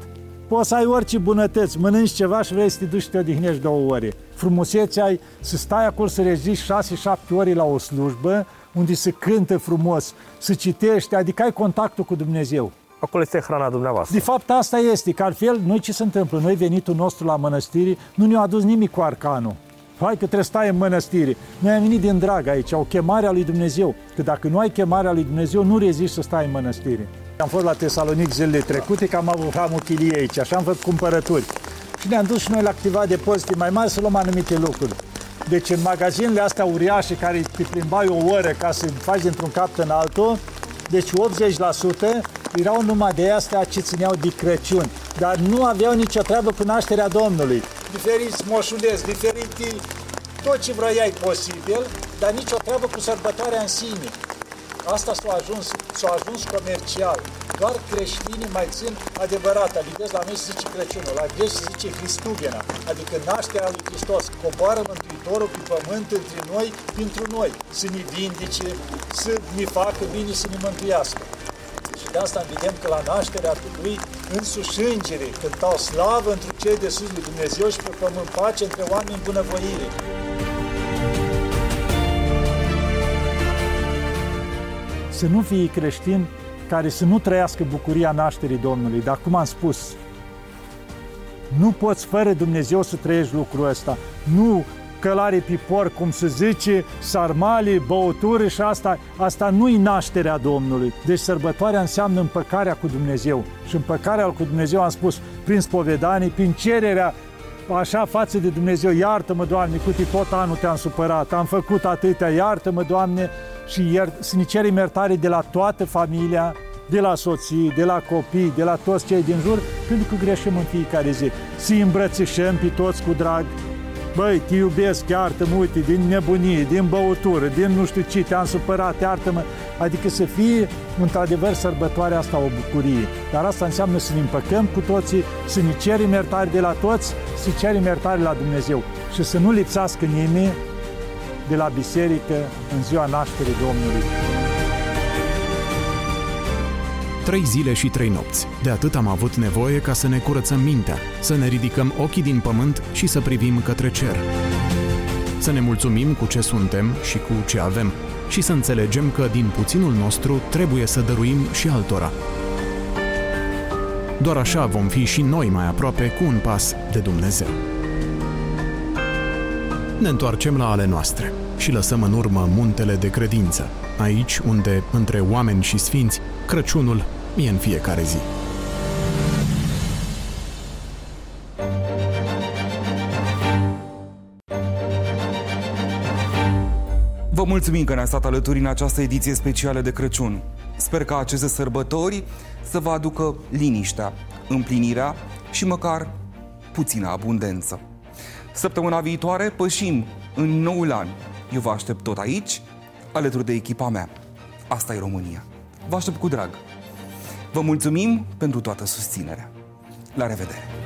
poți să ai orice bunătăți, mănânci ceva și vrei să te duci și te odihnești 2 ore. Frumusețea ai să stai acolo să reziști 6-7 ore la o slujbă, unde se cântă frumos, se citește, adică ai contactul cu Dumnezeu. Acolo este hrana dumneavoastră. De fapt asta este, că altfel, noi ce se întâmplă? Noi venitul nostru la mănăstiri, nu ne-a adus nimic cu arcanul. Hai că trebuie să stai în mănăstire. Noi am venit din drag aici, o chemare a lui Dumnezeu. Că dacă nu ai chemarea lui Dumnezeu, nu reziști să stai în mănăstire. Am fost la Tesalonic zilele trecute, că am avut hramul Chiliei aici, așa am făcut cumpărături. Și ne-am dus și noi la câteva depozite mai mari să luăm anumite lucruri. Deci în magazinele astea uriașe, care te plimbai o oră ca să faci dintr-un cap în altul, deci 80% erau numai de astea ce țineau de Crăciun. Dar nu aveau nicio treabă cu nașterea Domnului. Diferiți moșulezi, diferite tot ce vroiai posibil, dar nicio treabă cu sărbătoarea în sine. Asta s-a ajuns comercial. Doar creștinii mai țin adevărata. Adică la noi se zice Crăciunul, la greci se zice Hristugena, adică nașterea lui Hristos. Coboară Mântuitorul pe pământ între noi, pentru noi, să ne vindice, să ne facă bine, să ne mântuiască. Și de asta vedem că la nașterea lui însuși îngerii cântau slavă întru cei de sus lui Dumnezeu și pe pământ pace între oameni bunăvoire. Să nu fii creștin care să nu trăiască bucuria nașterii Domnului. Dar cum am spus, nu poți fără Dumnezeu să trăiești lucrul ăsta. Nu călare pe porc, cum se zice, sarmale, băuturi și asta nu-i nașterea Domnului. Deci sărbătoarea înseamnă împăcarea cu Dumnezeu. Și împăcarea cu Dumnezeu, am spus, prin spovedanie, prin cererea așa față de Dumnezeu. Iartă-mă, Doamne, cât tot anul te-am supărat, am făcut atâtea, iartă-mă, Doamne, și să ne cerem iertare de la toată familia, de la soții, de la copii, de la toți cei din jur, pentru că greșim în fiecare zi. Să-i îmbrățișăm pe toți cu drag. Băi, te iubesc, iartă-mă, uite, din nebunie, din băutură, din nu știu ce, te-am supărat, iartă-mă. Adică să fie, într-adevăr, sărbătoarea asta o bucurie. Dar asta înseamnă să ne împăcăm cu toții, să ne cerem iertare de la toți, să cerem iertare la Dumnezeu. Și să nu lipsească nimeni de la biserică în ziua nașterii Domnului. 3 zile și 3 nopți. De atât am avut nevoie ca să ne curățăm mintea, să ne ridicăm ochii din pământ și să privim către cer. Să ne mulțumim cu ce suntem și cu ce avem și să înțelegem că din puținul nostru trebuie să dăruim și altora. Doar așa vom fi și noi mai aproape cu un pas de Dumnezeu. Ne întoarcem la ale noastre și lăsăm în urmă muntele de credință, aici unde, între oameni și sfinți, Crăciunul e în fiecare zi. Vă mulțumim că ne-a stat alături în această ediție specială de Crăciun. Sper că aceste sărbători să vă aducă liniștea, împlinirea și măcar puțină abundență. Săptămâna viitoare pășim în noul an. Eu vă aștept tot aici, alături de echipa mea. Asta e România. Vă aștept cu drag. Vă mulțumim pentru toată susținerea. La revedere!